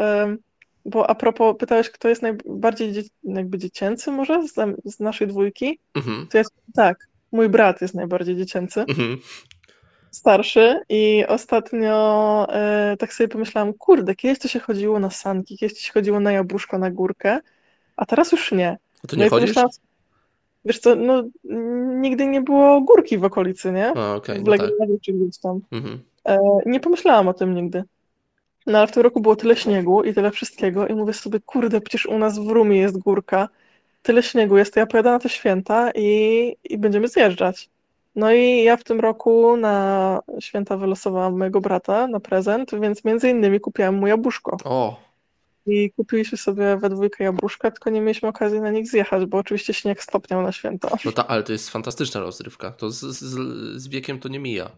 bo a propos, pytałeś, kto jest najbardziej jakby dziecięcy może z naszej dwójki, to jest tak, mój brat jest najbardziej dziecięcy, starszy i ostatnio tak sobie pomyślałam, kurde, kiedyś to się chodziło na sanki, kiedyś to się chodziło na jabłuszko, na górkę, a teraz już nie. A ty nie chodzisz? Wiesz co, no nigdy nie było górki w okolicy, nie? A, okay, w Legionie czy gdzieś tam. Nie pomyślałam o tym nigdy. No ale w tym roku było tyle śniegu i tyle wszystkiego i mówię sobie, kurde, przecież u nas w Rumi jest górka, tyle śniegu jest, to ja pojadę na te święta i będziemy zjeżdżać. No i ja w tym roku na święta wylosowałam mojego brata na prezent, więc między innymi kupiłam mu jabłuszko. I kupiliśmy sobie we dwójkę jabłuszka, tylko nie mieliśmy okazji na nich zjechać, bo oczywiście śnieg stopniał na święta. No tak, ale to jest fantastyczna rozrywka. To z wiekiem to nie mija.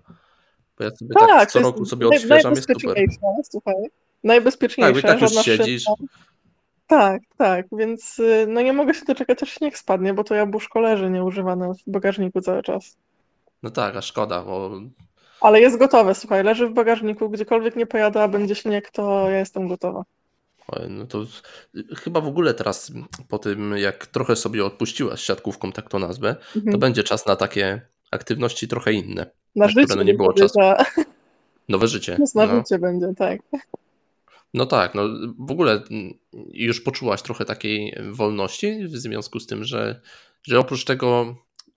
Bo ja sobie tak co roku sobie odświeżam, jest super. Słuchaj, najbezpieczniejsza. Tak, bo i tak już siedzisz. Szynka. Tak, więc no nie mogę się doczekać, aż śnieg spadnie, bo to jabłuszko leży nieużywane w bagażniku cały czas. No tak, a szkoda, bo... Ale jest gotowe, słuchaj, leży w bagażniku, gdziekolwiek nie pojadę, a będzie śnieg, to ja jestem gotowa. No to chyba w ogóle teraz po tym, jak trochę sobie odpuściłaś siatkówką, tak to nazwę, to będzie czas na takie aktywności trochę inne. Na życie. Które nie było czasu. Nowe życie. Życie będzie, tak. No tak, no w ogóle już poczułaś trochę takiej wolności w związku z tym, że oprócz tego,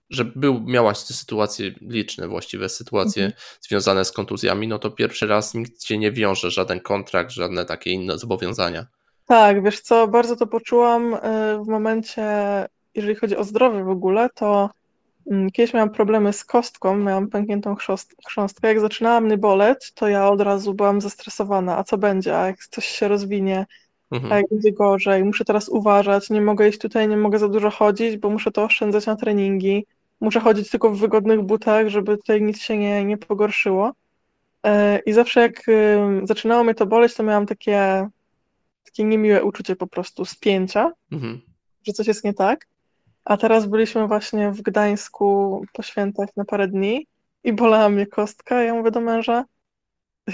że miałaś te sytuacje liczne, właściwe sytuacje związane z kontuzjami, no to pierwszy raz nikt cię nie wiąże, żaden kontrakt, żadne takie inne zobowiązania. Tak, wiesz co, bardzo to poczułam w momencie, jeżeli chodzi o zdrowie w ogóle, to kiedyś miałam problemy z kostką, miałam pękniętą chrząstkę, jak zaczynała mnie boleć, to ja od razu byłam zestresowana, a co będzie, a jak coś się rozwinie, a jak będzie gorzej, muszę teraz uważać, nie mogę iść tutaj, nie mogę za dużo chodzić, bo muszę to oszczędzać na treningi. Muszę chodzić tylko w wygodnych butach, żeby tutaj nic się nie pogorszyło. I zawsze jak zaczynało mnie to boleć, to miałam takie niemiłe uczucie po prostu spięcia, że coś jest nie tak. A teraz byliśmy właśnie w Gdańsku po świętach na parę dni i bolała mnie kostka. Ja mówię do męża,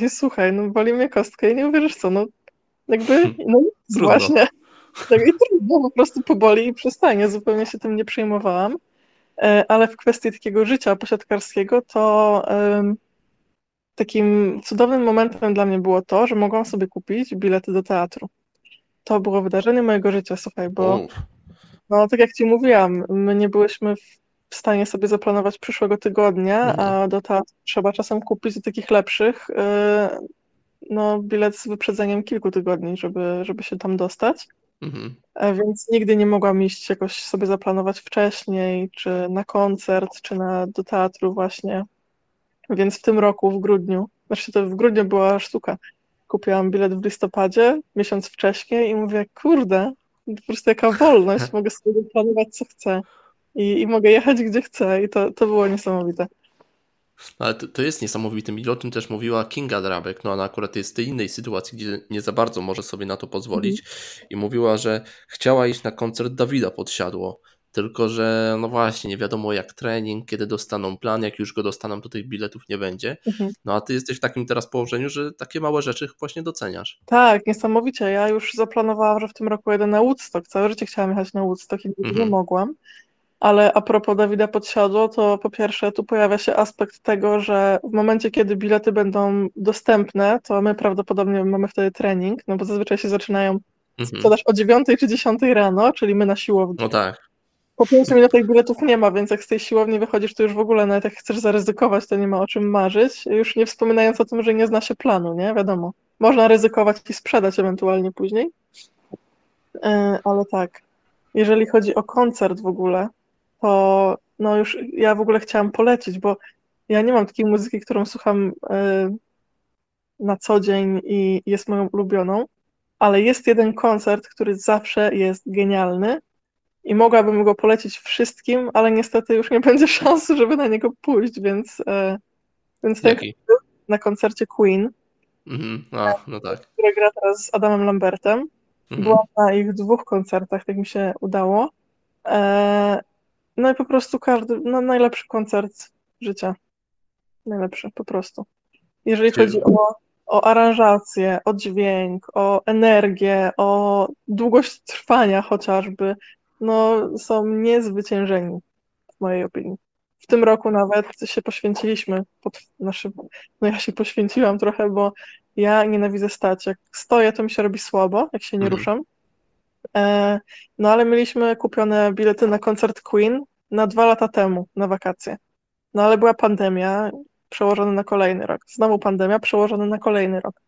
słuchaj, no boli mnie kostka i nie uwierzysz co, no jakby, no właśnie. Tak, i trudno, po prostu poboli i przestanie, zupełnie się tym nie przejmowałam. Ale w kwestii takiego życia posiadkarskiego to takim cudownym momentem dla mnie było to, że mogłam sobie kupić bilety do teatru. To było wydarzenie mojego życia, słuchaj, bo no, tak jak ci mówiłam, my nie byłyśmy w stanie sobie zaplanować przyszłego tygodnia, a do teatru trzeba czasem kupić do takich lepszych bilet z wyprzedzeniem kilku tygodni, żeby się tam dostać. Więc nigdy nie mogłam iść jakoś sobie zaplanować wcześniej, czy na koncert, czy do teatru właśnie. Więc w tym roku w grudniu, znaczy to w grudniu była sztuka, kupiłam bilet w listopadzie, miesiąc wcześniej i mówię, kurde, po prostu jaka wolność, mogę sobie planować co chcę i mogę jechać gdzie chcę i to było niesamowite. Ale to jest niesamowite. I o tym też mówiła Kinga Drabek, no ona akurat jest w tej innej sytuacji, gdzie nie za bardzo może sobie na to pozwolić i mówiła, że chciała iść na koncert Dawida Podsiadło, tylko że no właśnie, nie wiadomo jak trening, kiedy dostaną plan, jak już go dostaną, to tych biletów nie będzie. No a ty jesteś w takim teraz położeniu, że takie małe rzeczy właśnie doceniasz. Tak, niesamowicie. Ja już zaplanowałam, że w tym roku jedę na Woodstock. Całe życie chciałam jechać na Woodstock i nie mogłam. Ale a propos Dawida Podsiadło, to po pierwsze tu pojawia się aspekt tego, że w momencie, kiedy bilety będą dostępne, to my prawdopodobnie mamy wtedy trening, no bo zazwyczaj się zaczynają sprzedaż o 9 czy 10 rano, czyli my na siłowni. No tak. Po 5 minutach biletów nie ma, więc jak z tej siłowni wychodzisz, to już w ogóle nawet jak chcesz zaryzykować, to nie ma o czym marzyć, już nie wspominając o tym, że nie zna się planu, nie? Wiadomo. Można ryzykować i sprzedać ewentualnie później, ale tak. Jeżeli chodzi o koncert w ogóle, to no już ja w ogóle chciałam polecić, bo ja nie mam takiej muzyki, którą słucham na co dzień i jest moją ulubioną, ale jest jeden koncert, który zawsze jest genialny i mogłabym go polecić wszystkim, ale niestety już nie będzie szansy, żeby na niego pójść, więc tak na koncercie Queen, która gra teraz z Adamem Lambertem. Byłam na ich dwóch koncertach, tak mi się udało. No i po prostu każdy, no najlepszy koncert życia. Najlepszy, po prostu. Jeżeli chodzi o aranżację, o dźwięk, o energię, o długość trwania chociażby, no są niezwyciężeni w mojej opinii. W tym roku nawet się poświęciliśmy. No ja się poświęciłam trochę, bo ja nienawidzę stać. Jak stoję, to mi się robi słabo, jak się nie ruszam. No ale mieliśmy kupione bilety na koncert Queen na 2 lata temu, na wakacje. No ale była pandemia, przełożona na kolejny rok. Znowu pandemia, przełożona na kolejny rok.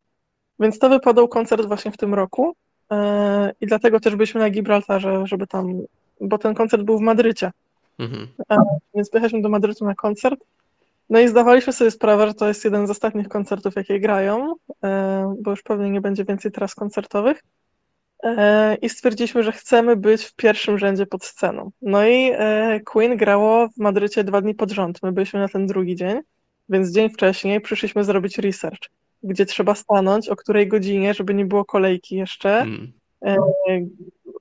Więc to wypadał koncert właśnie w tym roku i dlatego też byliśmy na Gibraltarze, żeby tam, bo ten koncert był w Madrycie. Więc pojechaliśmy do Madrytu na koncert. No i zdawaliśmy sobie sprawę, że to jest jeden z ostatnich koncertów, jakie grają, bo już pewnie nie będzie więcej tras koncertowych. I stwierdziliśmy, że chcemy być w pierwszym rzędzie pod sceną. No i Queen grało w Madrycie 2 dni pod rząd. My byliśmy na ten drugi dzień, więc dzień wcześniej przyszliśmy zrobić research, gdzie trzeba stanąć, o której godzinie, żeby nie było kolejki jeszcze,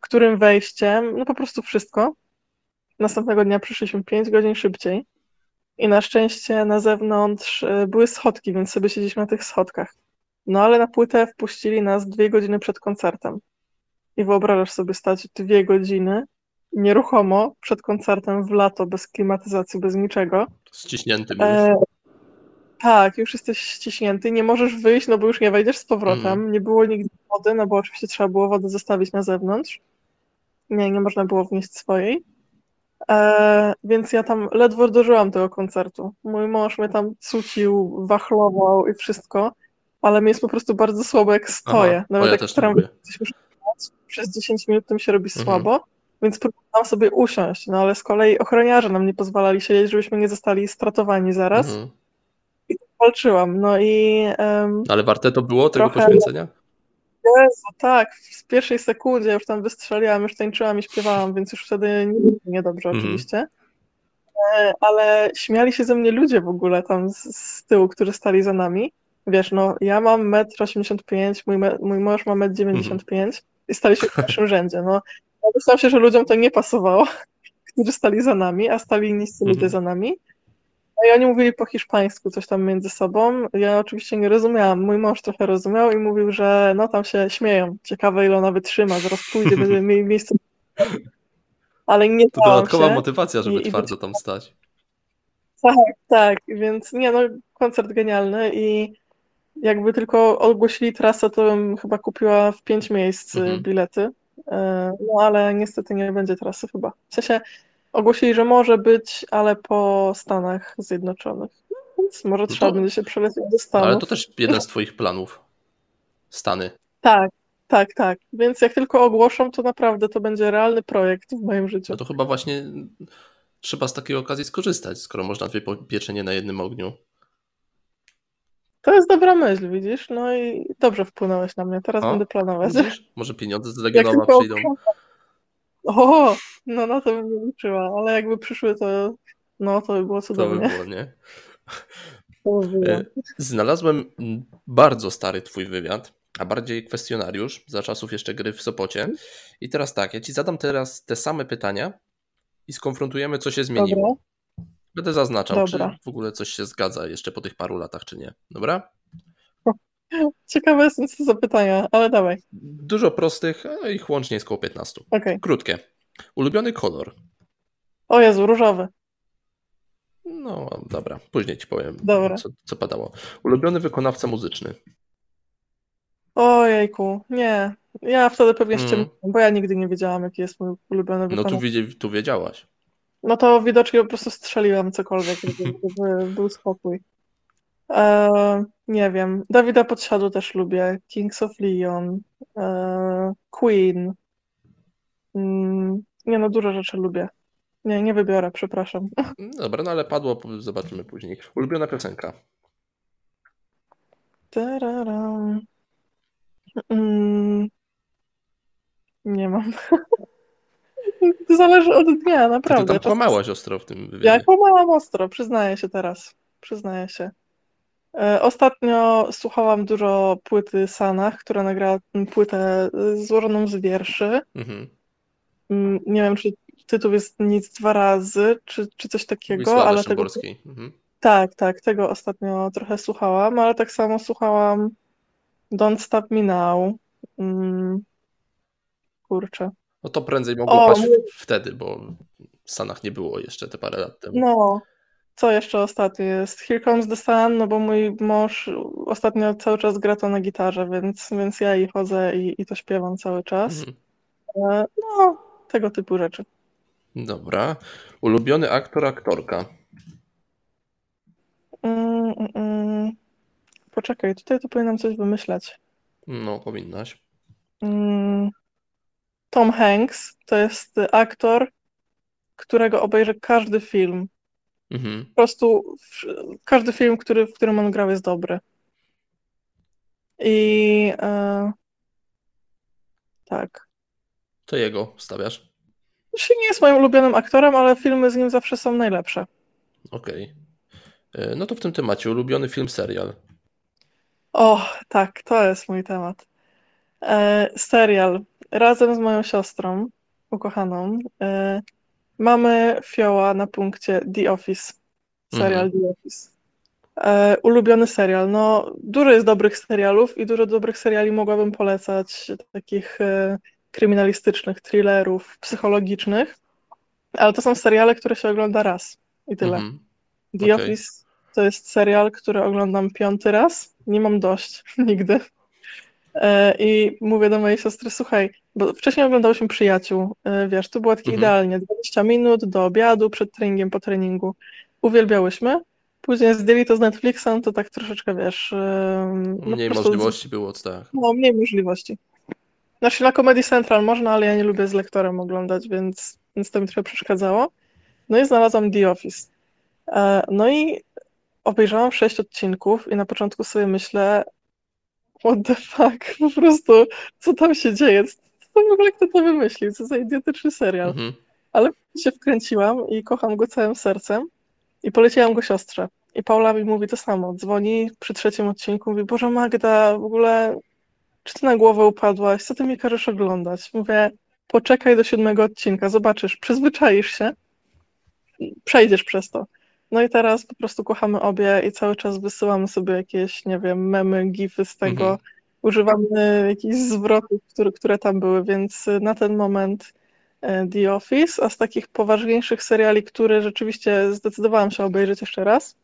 którym wejściem, no po prostu wszystko. Następnego dnia przyszliśmy 5 godzin szybciej i na szczęście na zewnątrz były schodki, więc sobie siedzieliśmy na tych schodkach. No ale na płytę wpuścili nas 2 godziny przed koncertem. I wyobrażasz sobie stać 2 godziny nieruchomo przed koncertem w lato, bez klimatyzacji, bez niczego. Ściśnięty byłeś. Tak, już jesteś ściśnięty, nie możesz wyjść, no bo już nie wejdziesz z powrotem. Nie było nigdy wody, no bo oczywiście trzeba było wodę zostawić na zewnątrz. Nie można było wnieść swojej. Więc ja tam ledwo dożyłam tego koncertu. Mój mąż mnie tam cucił, wachlował i wszystko, ale mi jest po prostu bardzo słabo, jak stoję. Nawet jak staram się przez 10 minut, to mi się robi słabo, więc próbowałam sobie usiąść, no ale z kolei ochroniarze nam nie pozwalali siedzieć, żebyśmy nie zostali stratowani zaraz. I walczyłam, no i... ale warte to było tego poświęcenia? Jezu, tak, z pierwszej sekundy już tam wystrzeliłam, już tańczyłam i śpiewałam, więc już wtedy niedobrze oczywiście. Ale śmiali się ze mnie ludzie w ogóle tam z tyłu, którzy stali za nami. Wiesz, no ja mam 1,85 m, mój mąż ma 1,95 m i stali się w pierwszym rzędzie. No, myślałam się, że ludziom to nie pasowało, którzy stali za nami, a stali inni ludzie za nami. No i oni mówili po hiszpańsku coś tam między sobą. Ja oczywiście nie rozumiałam. Mój mąż trochę rozumiał i mówił, że no tam się śmieją. Ciekawe, ile ona wytrzyma, zaraz pójdzie, będzie mieli miejsce. Ale nie to dodatkowa motywacja, żeby twardo tam stać. Tak. Więc nie, no koncert genialny i jakby tylko ogłosili trasę, to bym chyba kupiła w 5 miejsc bilety. No ale niestety nie będzie trasy chyba. W sensie ogłosili, że może być, ale po Stanach Zjednoczonych. Więc może trzeba będzie się przelecieć do Stanów. Ale to też jeden z twoich planów. Stany. Tak. Więc jak tylko ogłoszą, to naprawdę to będzie realny projekt w moim życiu. No to chyba właśnie trzeba z takiej okazji skorzystać, skoro można dwie pieczenie na jednym ogniu. To jest dobra myśl, widzisz? No i dobrze wpłynąłeś na mnie. Teraz będę planować. Widzisz? Może pieniądze z Legionowa przyjdą. No na to bym nie liczyła, ale jakby przyszły, to no to by było cudownie. To by było, nie? Znalazłem bardzo stary twój wywiad, a bardziej kwestionariusz za czasów jeszcze gry w Sopocie. I teraz tak, ja ci zadam teraz te same pytania i skonfrontujemy, co się zmieniło. Dobra. Będę zaznaczał, czy w ogóle coś się zgadza jeszcze po tych paru latach, czy nie. Dobra? Ciekawe jestem, co za pytania, ale dawaj. Dużo prostych, a ich łącznie jest koło 15. Okay. Krótkie. Ulubiony kolor? O Jezu, różowy. No dobra, później ci powiem, co padało. Ulubiony wykonawca muzyczny? Ojejku, nie. Ja wtedy pewnie ściemniłam, bo ja nigdy nie wiedziałam, jaki jest mój ulubiony wykonawca. No tu wiedziałaś. No to widocznie po prostu strzeliłam cokolwiek, żeby był spokój. Nie wiem. Dawida Podsiadło też lubię. Kings of Leon. Queen. Nie no, dużo rzeczy lubię. Nie wybiorę, przepraszam. Dobra, no ale padło, zobaczymy później. Ulubiona piosenka? Nie mam. To zależy od dnia, naprawdę. A ty tam kłamałaś ostro w tym wywiadzie. Ja kłamałam ostro, przyznaję się teraz. Przyznaję się. Ostatnio słuchałam dużo płyty Sanah, która nagrała płytę złożoną z wierszy. Mhm. Nie wiem, czy tytuł jest Nic dwa razy, czy coś takiego. Ale tego, mhm. Tak, tego ostatnio trochę słuchałam, ale tak samo słuchałam Don't Stop Me Now. Kurczę. No to prędzej mogło paść wtedy, bo w Sanach nie było jeszcze te parę lat temu. No, co jeszcze ostatnio jest? Here Comes the Sun, no bo mój mąż ostatnio cały czas gra to na gitarze, więc ja jej chodzę i to śpiewam cały czas. Mm. No, tego typu rzeczy. Dobra. Ulubiony aktor, aktorka? Poczekaj, tutaj to powinnam coś wymyślać. No, powinnaś. Tom Hanks to jest aktor, którego obejrzę każdy film. Mhm. Po prostu każdy film, w którym on grał, jest dobry. I tak. To jego stawiasz? Znaczy nie jest moim ulubionym aktorem, ale filmy z nim zawsze są najlepsze. Okej. Okay. No to w tym temacie ulubiony film, serial. O, tak, to jest mój temat. Serial. Razem z moją siostrą ukochaną mamy fioła na punkcie The Office. Serial The Office. Ulubiony serial. No, dużo jest dobrych serialów i dużo dobrych seriali mogłabym polecać, takich kryminalistycznych, thrillerów, psychologicznych, ale to są seriale, które się ogląda raz i tyle. The Office to jest serial, który oglądam 5 raz. Nie mam dość nigdy. I mówię do mojej siostry, słuchaj, bo wcześniej oglądałyśmy Przyjaciół, wiesz, to było takie idealnie, 20 minut do obiadu, przed treningiem, po treningu. Uwielbiałyśmy, później zdjęli to z Netflixem, to tak troszeczkę, wiesz... mniej możliwości było, tak. No, mniej możliwości. Znaczy na Comedy Central można, ale ja nie lubię z lektorem oglądać, więc to mi trochę przeszkadzało. No i znalazłam The Office. No i obejrzałam 6 odcinków i na początku sobie myślę, what the fuck, po prostu, co tam się dzieje, co w ogóle kto to wymyślił, co za idiotyczny serial. Mhm. Ale się wkręciłam i kocham go całym sercem i poleciłam go siostrze. I Paula mi mówi to samo, dzwoni przy 3 odcinku, mówi, Boże Magda, w ogóle, czy ty na głowę upadłaś, co ty mi każesz oglądać? Mówię, poczekaj do 7 odcinka, zobaczysz, przyzwyczaisz się, przejdziesz przez to. No i teraz po prostu kochamy obie i cały czas wysyłamy sobie jakieś, nie wiem, memy, gify z tego, używamy jakichś zwrotów, które tam były, więc na ten moment The Office, a z takich poważniejszych seriali, które rzeczywiście zdecydowałam się obejrzeć jeszcze raz,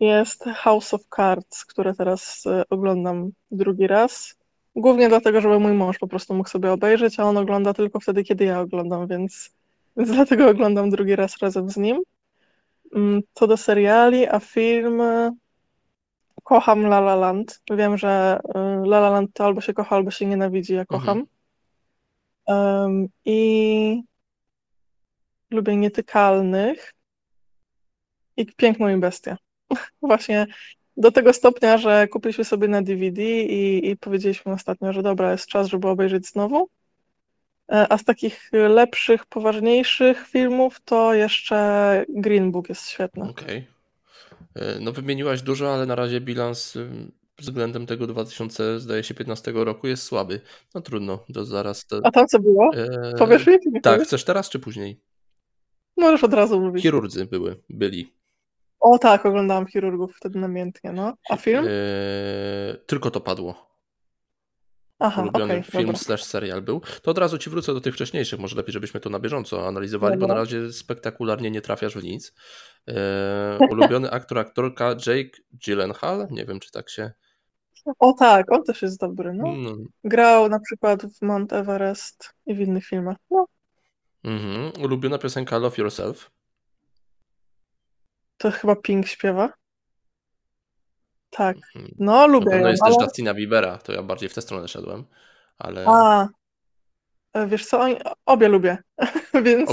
jest House of Cards, które teraz oglądam drugi raz, głównie dlatego, żeby mój mąż po prostu mógł sobie obejrzeć, a on ogląda tylko wtedy, kiedy ja oglądam, więc dlatego oglądam drugi raz razem z nim. To do seriali, a film kocham La La Land. Wiem, że La La Land to albo się kocha, albo się nienawidzi. Ja kocham. I lubię Nietykalnych i Piękną i Bestię. Właśnie do tego stopnia, że kupiliśmy sobie na DVD i powiedzieliśmy ostatnio, że dobra, jest czas, żeby obejrzeć znowu. A z takich lepszych, poważniejszych filmów to jeszcze Green Book jest świetny. Okej. Okay. No wymieniłaś dużo, ale na razie bilans względem tego 2015 roku jest słaby. No trudno, to zaraz... A tam co było? Powiesz mi? Tak, chcesz teraz czy później? Możesz od razu mówić. Chirurdzy byli. O tak, oglądałam Chirurgów wtedy namiętnie, no. A film? Tylko to padło. Aha, ulubiony film / serial był, to od razu ci wrócę do tych wcześniejszych, może lepiej, żebyśmy to na bieżąco analizowali, bo na razie spektakularnie nie trafiasz w nic. Ulubiony aktor, aktorka Jake Gyllenhaal, nie wiem, czy tak się... O tak, on też jest dobry, no. Grał na przykład w Mount Everest i w innych filmach, no. Ulubiona piosenka Love Yourself? To chyba Pink śpiewa. Tak, no lubię. No jest też Justina Biebera, to ja bardziej w tę stronę szedłem, ale... A, wiesz co, obie lubię, więc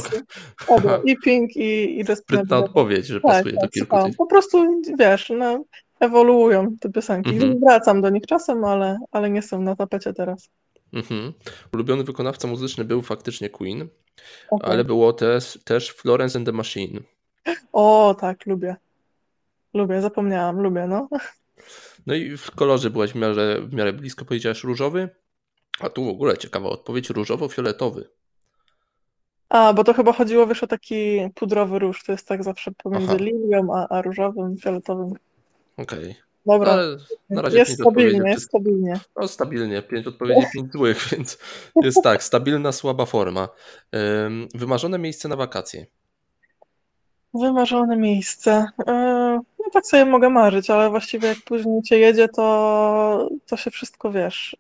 obie, i Pink, i Justina Biebera. Odpowiedź, że tak, pasuje do kilku. Po prostu, wiesz, no, ewoluują te piosenki. Wracam do nich czasem, ale nie są na tapecie teraz. Mhm. Ulubiony wykonawca muzyczny był faktycznie Queen, okay, ale było też Florence and the Machine. O, tak, lubię. Lubię, zapomniałam, lubię, no. No i w kolorze byłaś w miarę blisko, powiedziałaś różowy, a tu w ogóle ciekawa odpowiedź, różowo-fioletowy. A, bo to chyba chodziło, wiesz, o taki pudrowy róż, to jest tak zawsze pomiędzy lilią a różowym, fioletowym. Okej. Okay. Dobra, ale na razie jest stabilnie, jest stabilnie. No stabilnie, 5 odpowiedzi, 5 złych, więc jest tak, stabilna, słaba forma. Wymarzone miejsce na wakacje. Wymarzone miejsce. No tak sobie mogę marzyć, ale właściwie jak później cię jedzie, to się wszystko, wiesz,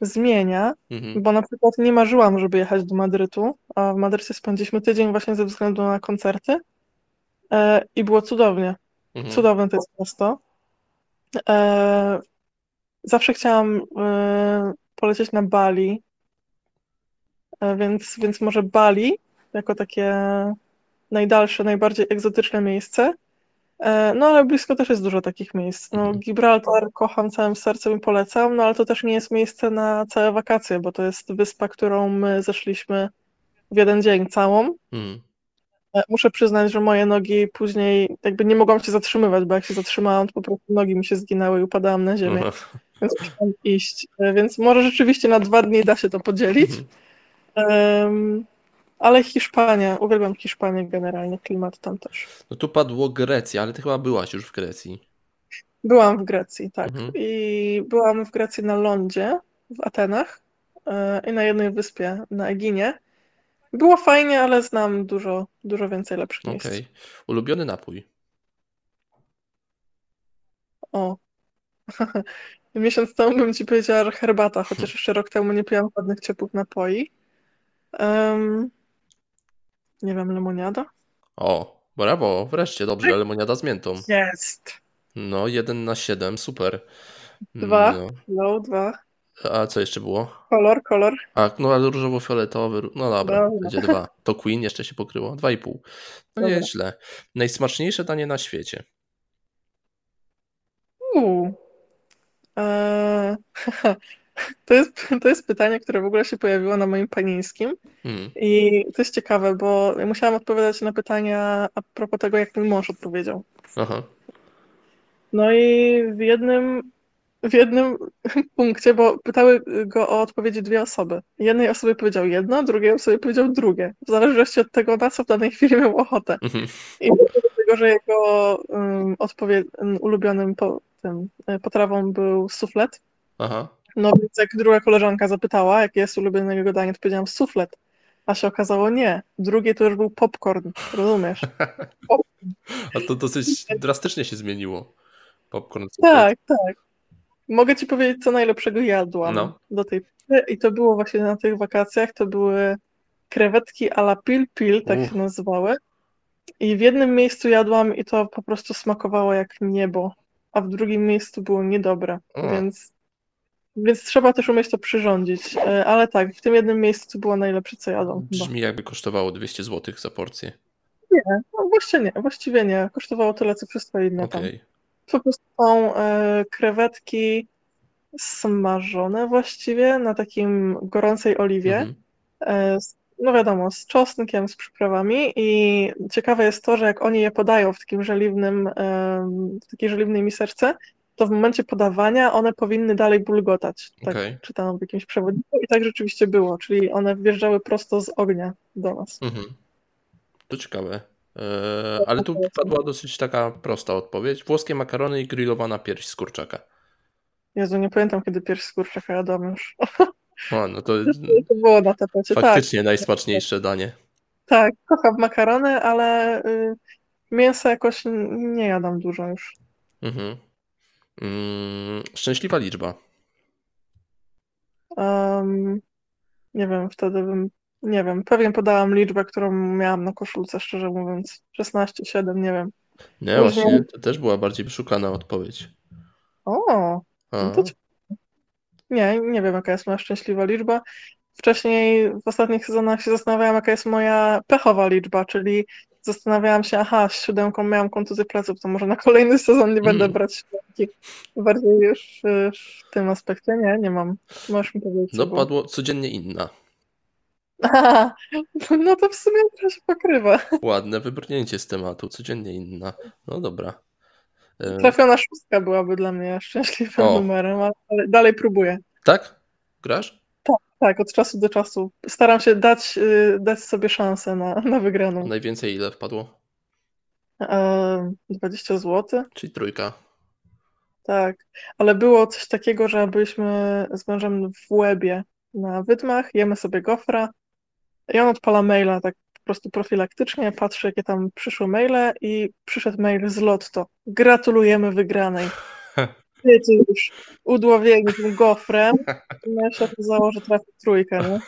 zmienia, bo na przykład nie marzyłam, żeby jechać do Madrytu, a w Madrycie spędziliśmy tydzień właśnie ze względu na koncerty i było cudownie. Cudowne to jest miasto. Zawsze chciałam polecieć na Bali, więc może Bali jako takie najdalsze, najbardziej egzotyczne miejsce, no ale blisko też jest dużo takich miejsc. No, Gibraltar kocham całym sercem i polecam, no ale to też nie jest miejsce na całe wakacje, bo to jest wyspa, którą my zeszliśmy w jeden dzień całą. Muszę przyznać, że moje nogi później, jakby nie mogłam się zatrzymywać, bo jak się zatrzymałam, to po prostu nogi mi się zginęły i upadałam na ziemię, więc musiałam iść. Więc może rzeczywiście na 2 dni da się to podzielić. Ale Hiszpania, uwielbiam Hiszpanię generalnie, klimat tam też. No tu padło Grecja, ale ty chyba byłaś już w Grecji. Byłam w Grecji, tak. I byłam w Grecji na lądzie, w Atenach i na jednej wyspie, na Eginie. Było fajnie, ale znam dużo więcej lepszych miejsc. Okej. Ulubiony napój? O. Miesiąc temu bym ci powiedziała, że herbata, chociaż jeszcze rok temu nie piłam żadnych ciepłych napoi. Nie wiem, lemoniada? O, brawo, wreszcie, dobrze, lemoniada z miętą. Jest. No, 1/7, super. 2. A co jeszcze było? Kolor. A, no ale różowo-fioletowy, no dobra, będzie 2. To Queen jeszcze się pokryło, 2,5. No nieźle. Najsmaczniejsze danie na świecie. To jest pytanie, które w ogóle się pojawiło na moim panieńskim i to jest ciekawe, bo musiałam odpowiadać na pytania a propos tego, jak mój mąż odpowiedział. Aha. No i w jednym punkcie, bo pytały go o odpowiedzi 2 osoby. Jednej osobie powiedział jedno, drugiej osobie powiedział drugie. W zależności od tego, na co w danej chwili miał ochotę. I do tego, że jego ulubionym potrawą był suflet. Aha. No więc jak druga koleżanka zapytała, jakie jest ulubione jego danie, to powiedziałam suflet. A się okazało nie. Drugie to już był popcorn, rozumiesz? Popcorn. A to dosyć drastycznie się zmieniło. Popcorn. Suflet. Tak. Mogę ci powiedzieć, co najlepszego jadłam do tej pory. I to było właśnie na tych wakacjach. To były krewetki a la pil, tak się nazywały. I w jednym miejscu jadłam i to po prostu smakowało jak niebo. A w drugim miejscu było niedobre. Więc trzeba też umieć to przyrządzić. Ale tak, w tym jednym miejscu to było najlepsze, co jadłam. Brzmi jakby kosztowało 200 zł za porcję. Nie, no właściwie nie. Kosztowało tyle, co wszystko inne tam. Po prostu są krewetki smażone właściwie na takim gorącej oliwie. No wiadomo, z czosnkiem, z przyprawami i ciekawe jest to, że jak oni je podają w takim żeliwnym, w takiej żeliwnej miseczce, to w momencie podawania one powinny dalej bulgotać. Tak czytałam w jakimś przewodniku i tak rzeczywiście było, czyli one wjeżdżały prosto z ognia do nas. To ciekawe. Ale tu padła dosyć taka prosta odpowiedź. Włoskie makarony i grillowana pierś z kurczaka. Jezu, nie pamiętam, kiedy pierś z kurczaka jadłam już. No to było na tapecie. Faktycznie najsmaczniejsze danie. Tak, kocham makarony, ale mięsa jakoś nie jadam dużo już. Szczęśliwa liczba. Nie wiem, wtedy bym... Nie wiem, pewnie podałam liczbę, którą miałam na koszulce, szczerze mówiąc. 16, 7, nie wiem. Nie, właśnie, to też była bardziej wyszukana odpowiedź. No to nie wiem, jaka jest moja szczęśliwa liczba. Wcześniej, w ostatnich sezonach się zastanawiałam, jaka jest moja pechowa liczba, czyli zastanawiałam się, z 7 miałam kontuzję pleców, to może na kolejny sezon nie będę brać 7. Bardziej już w tym aspekcie nie mam. Możesz mi powiedzieć. No padło codziennie inna. No to w sumie to się pokrywa. Ładne wybrnięcie z tematu, codziennie inna. No dobra. Trafiona 6 byłaby dla mnie szczęśliwym numerem, ale dalej próbuję. Tak? Grasz? Tak, od czasu do czasu. Staram się dać sobie szansę na wygraną. Najwięcej ile wpadło? 20 zł. Czyli 3. Tak, ale było coś takiego, że byliśmy z mężem w Łebie na wydmach, jemy sobie gofra i on odpala maila tak po prostu profilaktycznie, patrzy jakie tam przyszły maile i przyszedł mail z Lotto. Gratulujemy wygranej. Wiecie już, udłowieni tym gofrem, ja się okazało, że trafi 3, nie?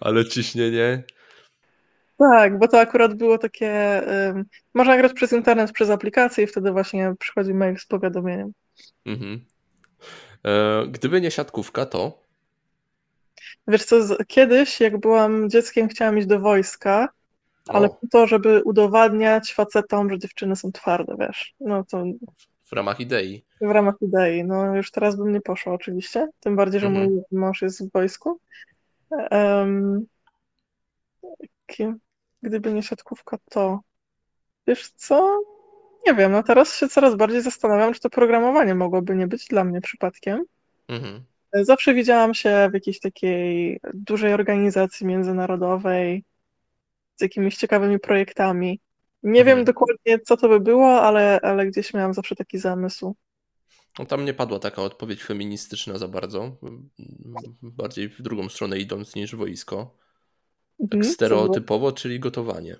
Ale ciśnienie. Tak, bo to akurat było takie, można grać przez internet, przez aplikację i wtedy właśnie przychodzi mail z powiadomieniem. Mhm. Gdyby nie siatkówka, to? Wiesz co, kiedyś jak byłam dzieckiem chciałam iść do wojska, ale po to, żeby udowadniać facetom, że dziewczyny są twarde, wiesz, no to... W ramach idei. W ramach idei. No już teraz bym nie poszła oczywiście. Tym bardziej, że mój mąż jest w wojsku. Gdyby nie siatkówka, to... Wiesz co? Nie wiem. No teraz się coraz bardziej zastanawiam, czy to programowanie mogłoby nie być dla mnie przypadkiem. Zawsze widziałam się w jakiejś takiej dużej organizacji międzynarodowej z jakimiś ciekawymi projektami. Nie wiem dokładnie, co to by było, ale gdzieś miałam zawsze taki zamysł. No, tam nie padła taka odpowiedź feministyczna za bardzo. Bardziej w drugą stronę idąc niż wojsko. Tak stereotypowo, czyli gotowanie.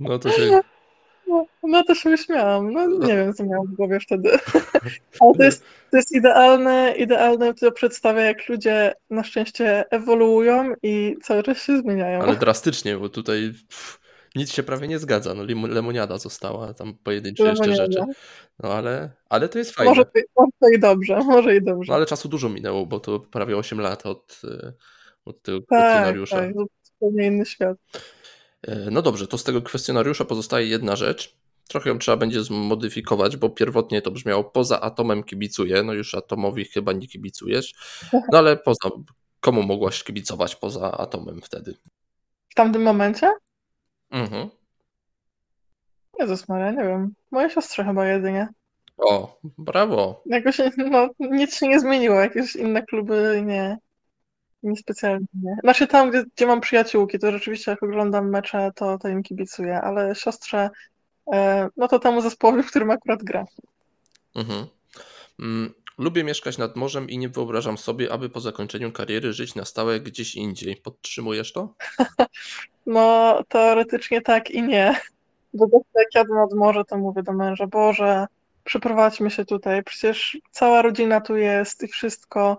No to się... No to się wyśmiałam. No nie wiem, co miałam w głowie wtedy. Ale to jest idealne, to przedstawia, jak ludzie na szczęście ewoluują i cały czas się zmieniają. Ale drastycznie, bo tutaj nic się prawie nie zgadza. No lemoniada została, tam pojedyncze jeszcze rzeczy. No ale to jest fajne. Może i dobrze. No ale czasu dużo minęło, bo to prawie 8 lat od tego scenariusza. Tak, zupełnie inny świat. No dobrze, to z tego kwestionariusza pozostaje jedna rzecz. Trochę ją trzeba będzie zmodyfikować, bo pierwotnie to brzmiało poza Atomem kibicuję. No już Atomowi chyba nie kibicujesz. No ale komu mogłaś kibicować poza Atomem wtedy? W tamtym momencie? Jezus Maria, nie wiem. Moja siostra chyba jedynie. O, brawo. Jakoś nic się nie zmieniło. Jakieś inne kluby niespecjalnie. Znaczy tam, gdzie mam przyjaciółki, to rzeczywiście jak oglądam mecze, to im kibicuję, ale siostrze, no to temu zespołowi, w którym akurat gra. Lubię mieszkać nad morzem i nie wyobrażam sobie, aby po zakończeniu kariery żyć na stałe gdzieś indziej. Podtrzymujesz to? No teoretycznie tak i nie. Bo jak jadę nad morze, to mówię do męża, Boże, przeprowadźmy się tutaj, przecież cała rodzina tu jest i wszystko.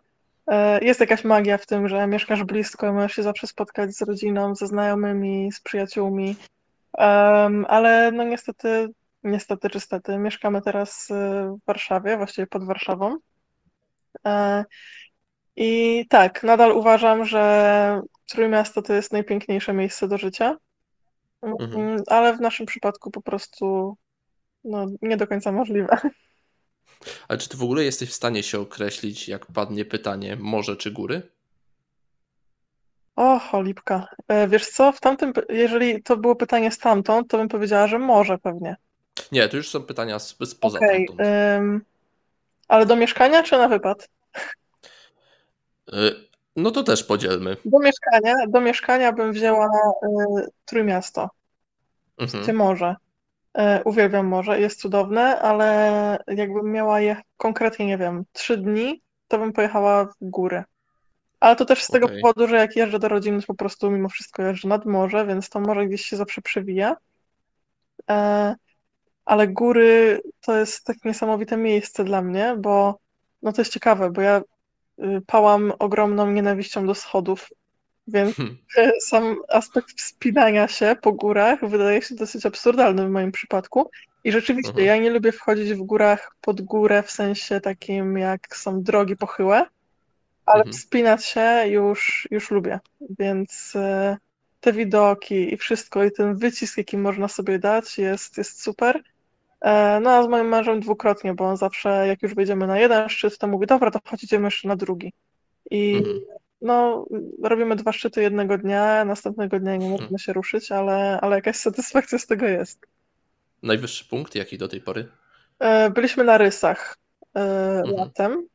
Jest jakaś magia w tym, że mieszkasz blisko i możesz się zawsze spotkać z rodziną, ze znajomymi, z przyjaciółmi, ale no niestety, mieszkamy teraz w Warszawie, właściwie pod Warszawą i tak, nadal uważam, że Trójmiasto to jest najpiękniejsze miejsce do życia, ale w naszym przypadku po prostu nie do końca możliwe. Ale czy ty w ogóle jesteś w stanie się określić, jak padnie pytanie morze czy góry? O, cholipka. Wiesz co, jeżeli to było pytanie stamtąd, to bym powiedziała, że morze pewnie. Nie, to już są pytania spoza tamtąd. Ale do mieszkania czy na wypad? No to też podzielmy. Do mieszkania bym wzięła Trójmiasto. Czy morze? Uwielbiam morze, jest cudowne, ale jakbym miała konkretnie, nie wiem, 3 dni, to bym pojechała w góry. Ale to też z tego powodu, że jak jeżdżę do rodziny, to po prostu mimo wszystko jeżdżę nad morze, więc to morze gdzieś się zawsze przewija. Ale góry to jest tak niesamowite miejsce dla mnie, bo to jest ciekawe, bo ja pałam ogromną nienawiścią do schodów. Więc sam aspekt wspinania się po górach wydaje się dosyć absurdalny w moim przypadku. I rzeczywiście, ja nie lubię wchodzić w górach pod górę w sensie takim, jak są drogi pochyłe, ale wspinać się już lubię, więc te widoki i wszystko, i ten wycisk, jaki można sobie dać, jest super. No a z moim mężem dwukrotnie, bo on zawsze, jak już wyjdziemy na jeden szczyt, to mówi, dobra, to chodź, idziemy jeszcze na drugi. I no, robimy 2 szczyty jednego dnia, następnego dnia nie możemy się ruszyć, ale jakaś satysfakcja z tego jest. Najwyższy punkt, jaki do tej pory? Byliśmy na Rysach latem.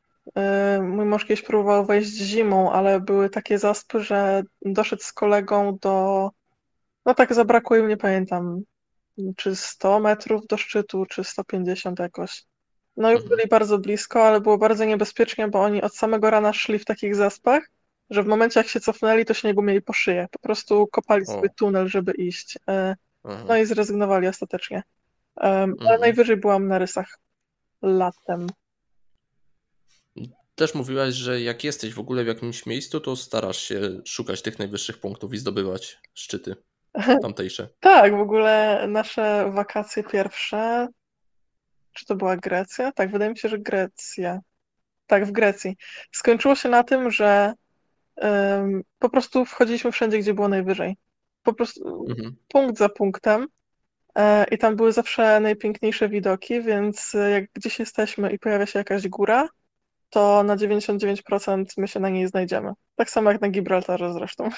Mój mąż kiedyś próbował wejść zimą, ale były takie zaspy, że doszedł z kolegą do... No tak zabrakło im, nie pamiętam, czy 100 metrów do szczytu, czy 150 jakoś. No już byli bardzo blisko, ale było bardzo niebezpiecznie, bo oni od samego rana szli w takich zaspach, że w momencie jak się cofnęli, to śniegu mieli po szyję. Po prostu kopali sobie tunel, żeby iść. No i zrezygnowali ostatecznie. Ale najwyżej byłam na Rysach latem. Też mówiłaś, że jak jesteś w ogóle w jakimś miejscu, to starasz się szukać tych najwyższych punktów i zdobywać szczyty tamtejsze. Tak, w ogóle nasze wakacje pierwsze, czy to była Grecja? Tak, wydaje mi się, że Grecja. Tak, w Grecji. Skończyło się na tym, że po prostu wchodziliśmy wszędzie, gdzie było najwyżej. Po prostu punkt za punktem i tam były zawsze najpiękniejsze widoki, więc jak gdzieś jesteśmy i pojawia się jakaś góra, to na 99% my się na niej znajdziemy. Tak samo jak na Gibraltarze zresztą.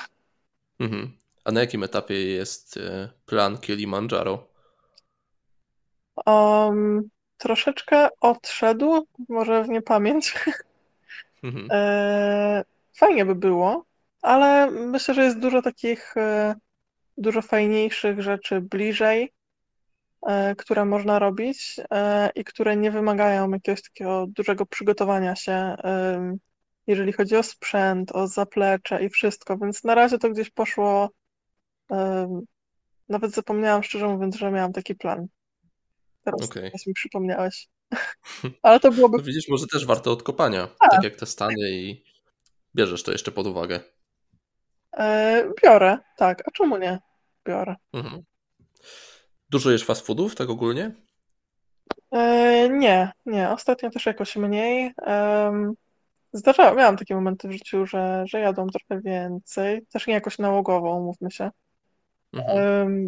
A na jakim etapie jest plan Kilimandżaro? Troszeczkę odszedł, może w niepamięć. Fajnie by było, ale myślę, że jest dużo takich, dużo fajniejszych rzeczy bliżej, które można robić i które nie wymagają jakiegoś takiego dużego przygotowania się, jeżeli chodzi o sprzęt, o zaplecze i wszystko, więc na razie to gdzieś poszło, nawet zapomniałam, szczerze mówiąc, że miałam taki plan. Teraz mi przypomniałeś. Ale to byłoby... No widzisz, może też warte odkopania, tak jak te Stany i bierzesz to jeszcze pod uwagę. Biorę, tak. A czemu nie? Biorę. Dużo jesz fast foodów, tak ogólnie? Nie. Ostatnio też jakoś mniej. Miałam takie momenty w życiu, że jadłam trochę więcej. Też nie jakoś nałogowo, mówmy się.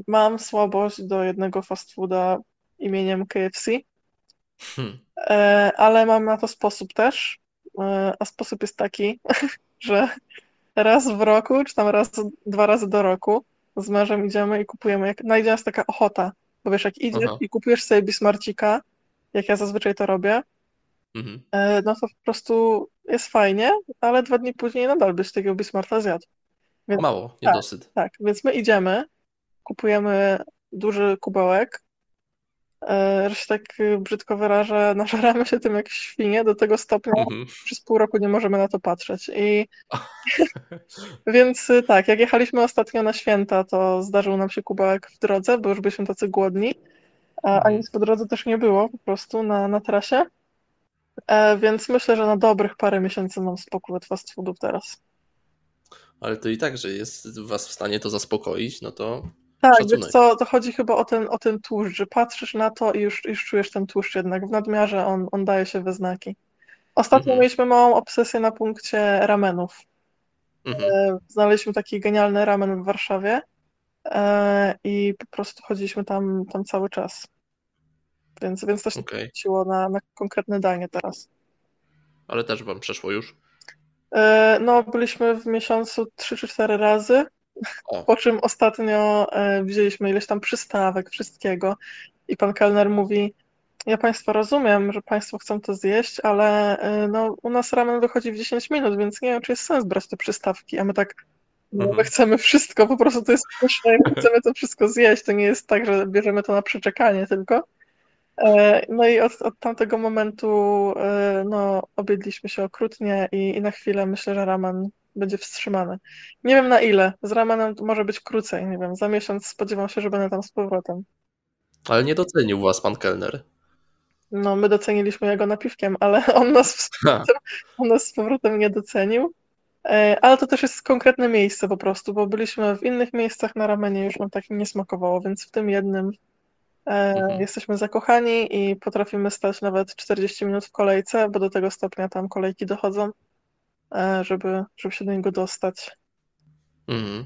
Mam słabość do jednego fast fooda imieniem KFC. Ale mam na to sposób też. A sposób jest taki, że raz w roku, czy tam 2 razy do roku z mężem idziemy i kupujemy. Jak najdzie nas taka ochota, bo wiesz, jak idziesz i kupujesz sobie Bismarcika, jak ja zazwyczaj to robię, no to po prostu jest fajnie, ale 2 dni później nadal byś takiego Bismarcka zjadł. Więc, mało, niedosyt. Tak, więc my idziemy, kupujemy duży kubełek, że się tak brzydko wyrażę, nażaramy się tym jak świnie do tego stopnia, przez pół roku nie możemy na to patrzeć. I więc tak, jak jechaliśmy ostatnio na święta, to zdarzył nam się kubełek w drodze, bo już byliśmy tacy głodni, a nic po drodze też nie było po prostu na trasie. Więc myślę, że na dobrych parę miesięcy mam spokój od fast foodów teraz. Ale to i tak, że jest was w stanie to zaspokoić, no to... Tak, wiesz co, to chodzi chyba o ten tłuszcz, że patrzysz na to i już czujesz ten tłuszcz jednak. W nadmiarze on daje się we znaki. Ostatnio mieliśmy małą obsesję na punkcie ramenów. Znaleźliśmy taki genialny ramen w Warszawie i po prostu chodziliśmy tam cały czas. Więc to się wróciło na konkretne danie teraz. Ale też wam przeszło już? No, byliśmy w miesiącu 3 czy 4 razy. Po czym ostatnio wzięliśmy ileś tam przystawek, wszystkiego i pan kelner mówi, ja państwa rozumiem, że państwo chcą to zjeść, ale no, u nas ramen wychodzi w 10 minut, więc nie wiem, czy jest sens brać te przystawki, a my tak, my chcemy wszystko, po prostu to jest pyszne, chcemy to wszystko zjeść, to nie jest tak, że bierzemy to na przeczekanie tylko. No i od tamtego momentu no, objedliśmy się okrutnie i na chwilę myślę, że ramen będzie wstrzymany. Nie wiem na ile. Z ramenem może być krócej, nie wiem. Za miesiąc spodziewam się, że będę tam z powrotem. Ale nie docenił was pan kelner. No, my doceniliśmy jego napiwkiem, ale on nas z powrotem nie docenił. Ale to też jest konkretne miejsce po prostu, bo byliśmy w innych miejscach na ramenie, już nam tak nie smakowało, więc w tym jednym jesteśmy zakochani i potrafimy stać nawet 40 minut w kolejce, bo do tego stopnia tam kolejki dochodzą. żeby się do niego dostać. Mhm.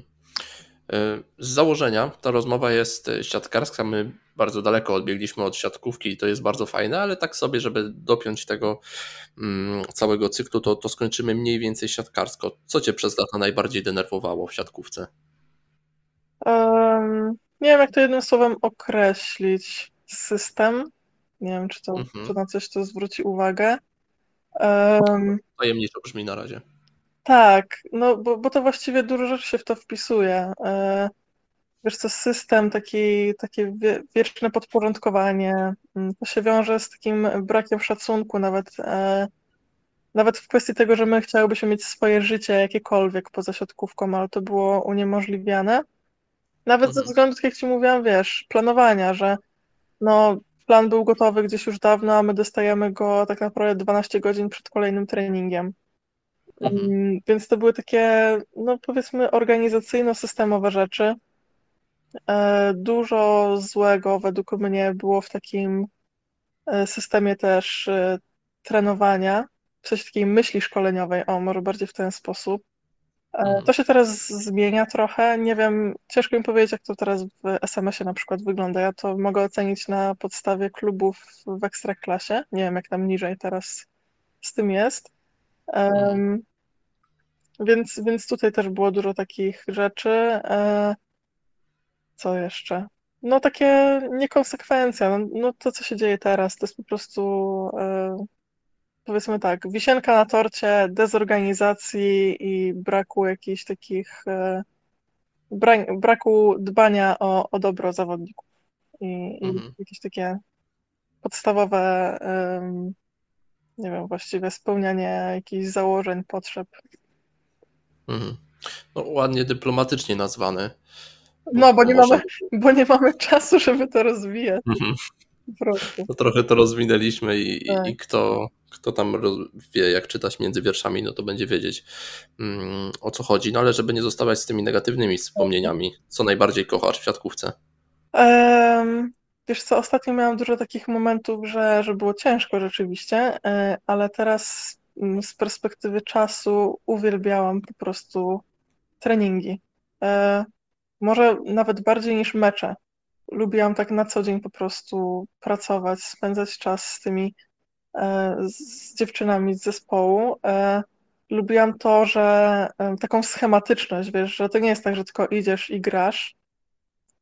Z założenia ta rozmowa jest siatkarska, my bardzo daleko odbiegliśmy od siatkówki i to jest bardzo fajne, ale tak sobie, żeby dopiąć tego całego cyklu, to skończymy mniej więcej siatkarsko. Co Cię przez lata najbardziej denerwowało w siatkówce? Nie wiem, jak to jednym słowem określić. System. Nie wiem, czy to czy na coś to zwróci uwagę. Tajemniczo brzmi na razie. Tak, no bo to właściwie dużo rzeczy się w to wpisuje. Wiesz co, system, takie wieczne podporządkowanie, to się wiąże z takim brakiem szacunku, nawet w kwestii tego, że my chciałybyśmy mieć swoje życie jakiekolwiek poza siatkówką, ale to było uniemożliwiane. Nawet ze względu, tak jak Ci mówiłam, wiesz, planowania, że no, plan był gotowy gdzieś już dawno, a my dostajemy go tak naprawdę 12 godzin przed kolejnym treningiem. Więc to były takie, no powiedzmy, organizacyjno-systemowe rzeczy. Dużo złego według mnie było w takim systemie też trenowania, w sensie takiej myśli szkoleniowej, o może bardziej w ten sposób. To się teraz zmienia trochę, nie wiem, ciężko mi powiedzieć, jak to teraz w SMS-ie na przykład wygląda. Ja to mogę ocenić na podstawie klubów w Ekstraklasie, nie wiem jak tam niżej teraz z tym jest. Więc tutaj też było dużo takich rzeczy. Co jeszcze? No takie niekonsekwencja, no to co się dzieje teraz, to jest po prostu powiedzmy tak, wisienka na torcie dezorganizacji i braku jakichś takich, braku dbania o dobro zawodników i jakieś takie podstawowe, nie wiem, właściwie spełnianie jakichś założeń, potrzeb. No ładnie dyplomatycznie nazwane. No, bo nie mamy czasu, żeby to rozwijać. No, trochę to rozwinęliśmy tak. I kto tam wie, jak czytać między wierszami, no to będzie wiedzieć o co chodzi. No ale żeby nie zostawać z tymi negatywnymi wspomnieniami, co najbardziej kochasz w siatkówce? Wiesz co, ostatnio miałam dużo takich momentów, że było ciężko rzeczywiście, ale teraz z perspektywy czasu uwielbiałam po prostu treningi. Może nawet bardziej niż mecze. Lubiłam tak na co dzień po prostu pracować, spędzać czas z tymi z dziewczynami z zespołu. Lubiłam to, że taką schematyczność, wiesz, że to nie jest tak, że tylko idziesz i grasz,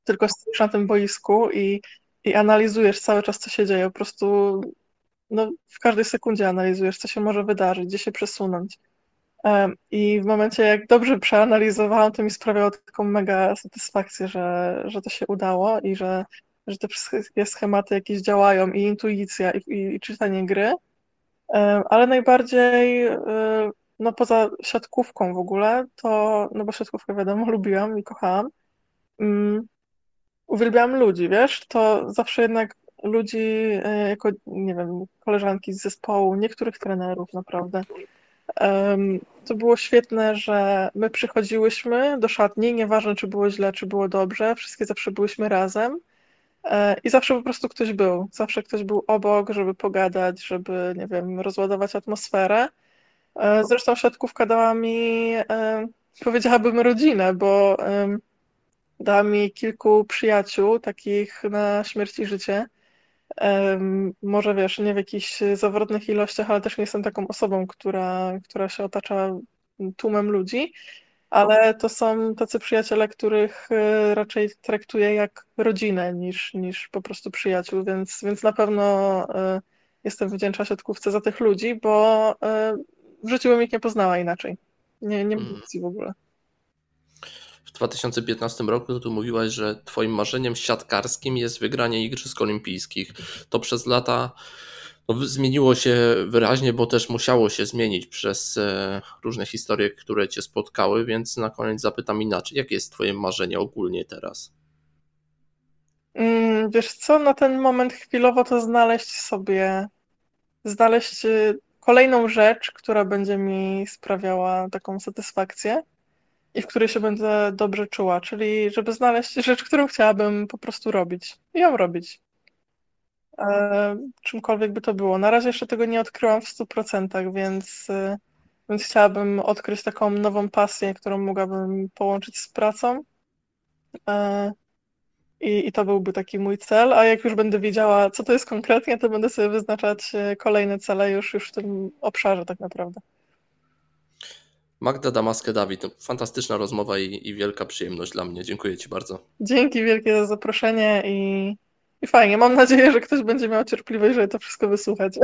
tylko stoisz na tym boisku i analizujesz cały czas, co się dzieje. Po prostu no, w każdej sekundzie analizujesz, co się może wydarzyć, gdzie się przesunąć. I w momencie, jak dobrze przeanalizowałam, to mi sprawiało taką mega satysfakcję, że to się udało i że te wszystkie schematy jakieś działają i intuicja i czytanie gry, ale najbardziej no poza siatkówką w ogóle, to no bo siatkówkę wiadomo lubiłam i kochałam, uwielbiałam ludzi, wiesz, to zawsze jednak ludzi jako, nie wiem, koleżanki z zespołu, niektórych trenerów naprawdę. To było świetne, że my przychodziłyśmy do szatni, nieważne czy było źle, czy było dobrze, wszystkie zawsze byłyśmy razem i zawsze po prostu ktoś był. Zawsze ktoś był obok, żeby pogadać, żeby, nie wiem, rozładować atmosferę. Zresztą siatkówka dała mi, powiedziałabym, rodzinę, bo dała mi kilku przyjaciół takich na śmierć i życie. Może wiesz, nie w jakichś zawrotnych ilościach, ale też nie jestem taką osobą, która się otacza tłumem ludzi, ale to są tacy przyjaciele, których raczej traktuję jak rodzinę niż po prostu przyjaciół, więc na pewno jestem wdzięczna siatkówce za tych ludzi, bo w życiu bym ich nie poznała inaczej. Nie mam opcji w ogóle. W 2015 roku tu mówiłaś, że twoim marzeniem siatkarskim jest wygranie Igrzysk Olimpijskich. To przez lata no, zmieniło się wyraźnie, bo też musiało się zmienić przez różne historie, które cię spotkały, więc na koniec zapytam inaczej. Jakie jest twoje marzenie ogólnie teraz? Wiesz co, na ten moment chwilowo to znaleźć kolejną rzecz, która będzie mi sprawiała taką satysfakcję i w której się będę dobrze czuła, czyli żeby znaleźć rzecz, którą chciałabym po prostu robić i ją robić. Czymkolwiek by to było. Na razie jeszcze tego nie odkryłam w 100%, więc Więc chciałabym odkryć taką nową pasję, którą mogłabym połączyć z pracą. I to byłby taki mój cel, a jak już będę wiedziała, co to jest konkretnie, to będę sobie wyznaczać kolejne cele już w tym obszarze tak naprawdę. Magda Damaske-Dawid, fantastyczna rozmowa i wielka przyjemność dla mnie. Dziękuję Ci bardzo. Dzięki wielkie za zaproszenie i fajnie. Mam nadzieję, że ktoś będzie miał cierpliwość, żeby to wszystko wysłuchać.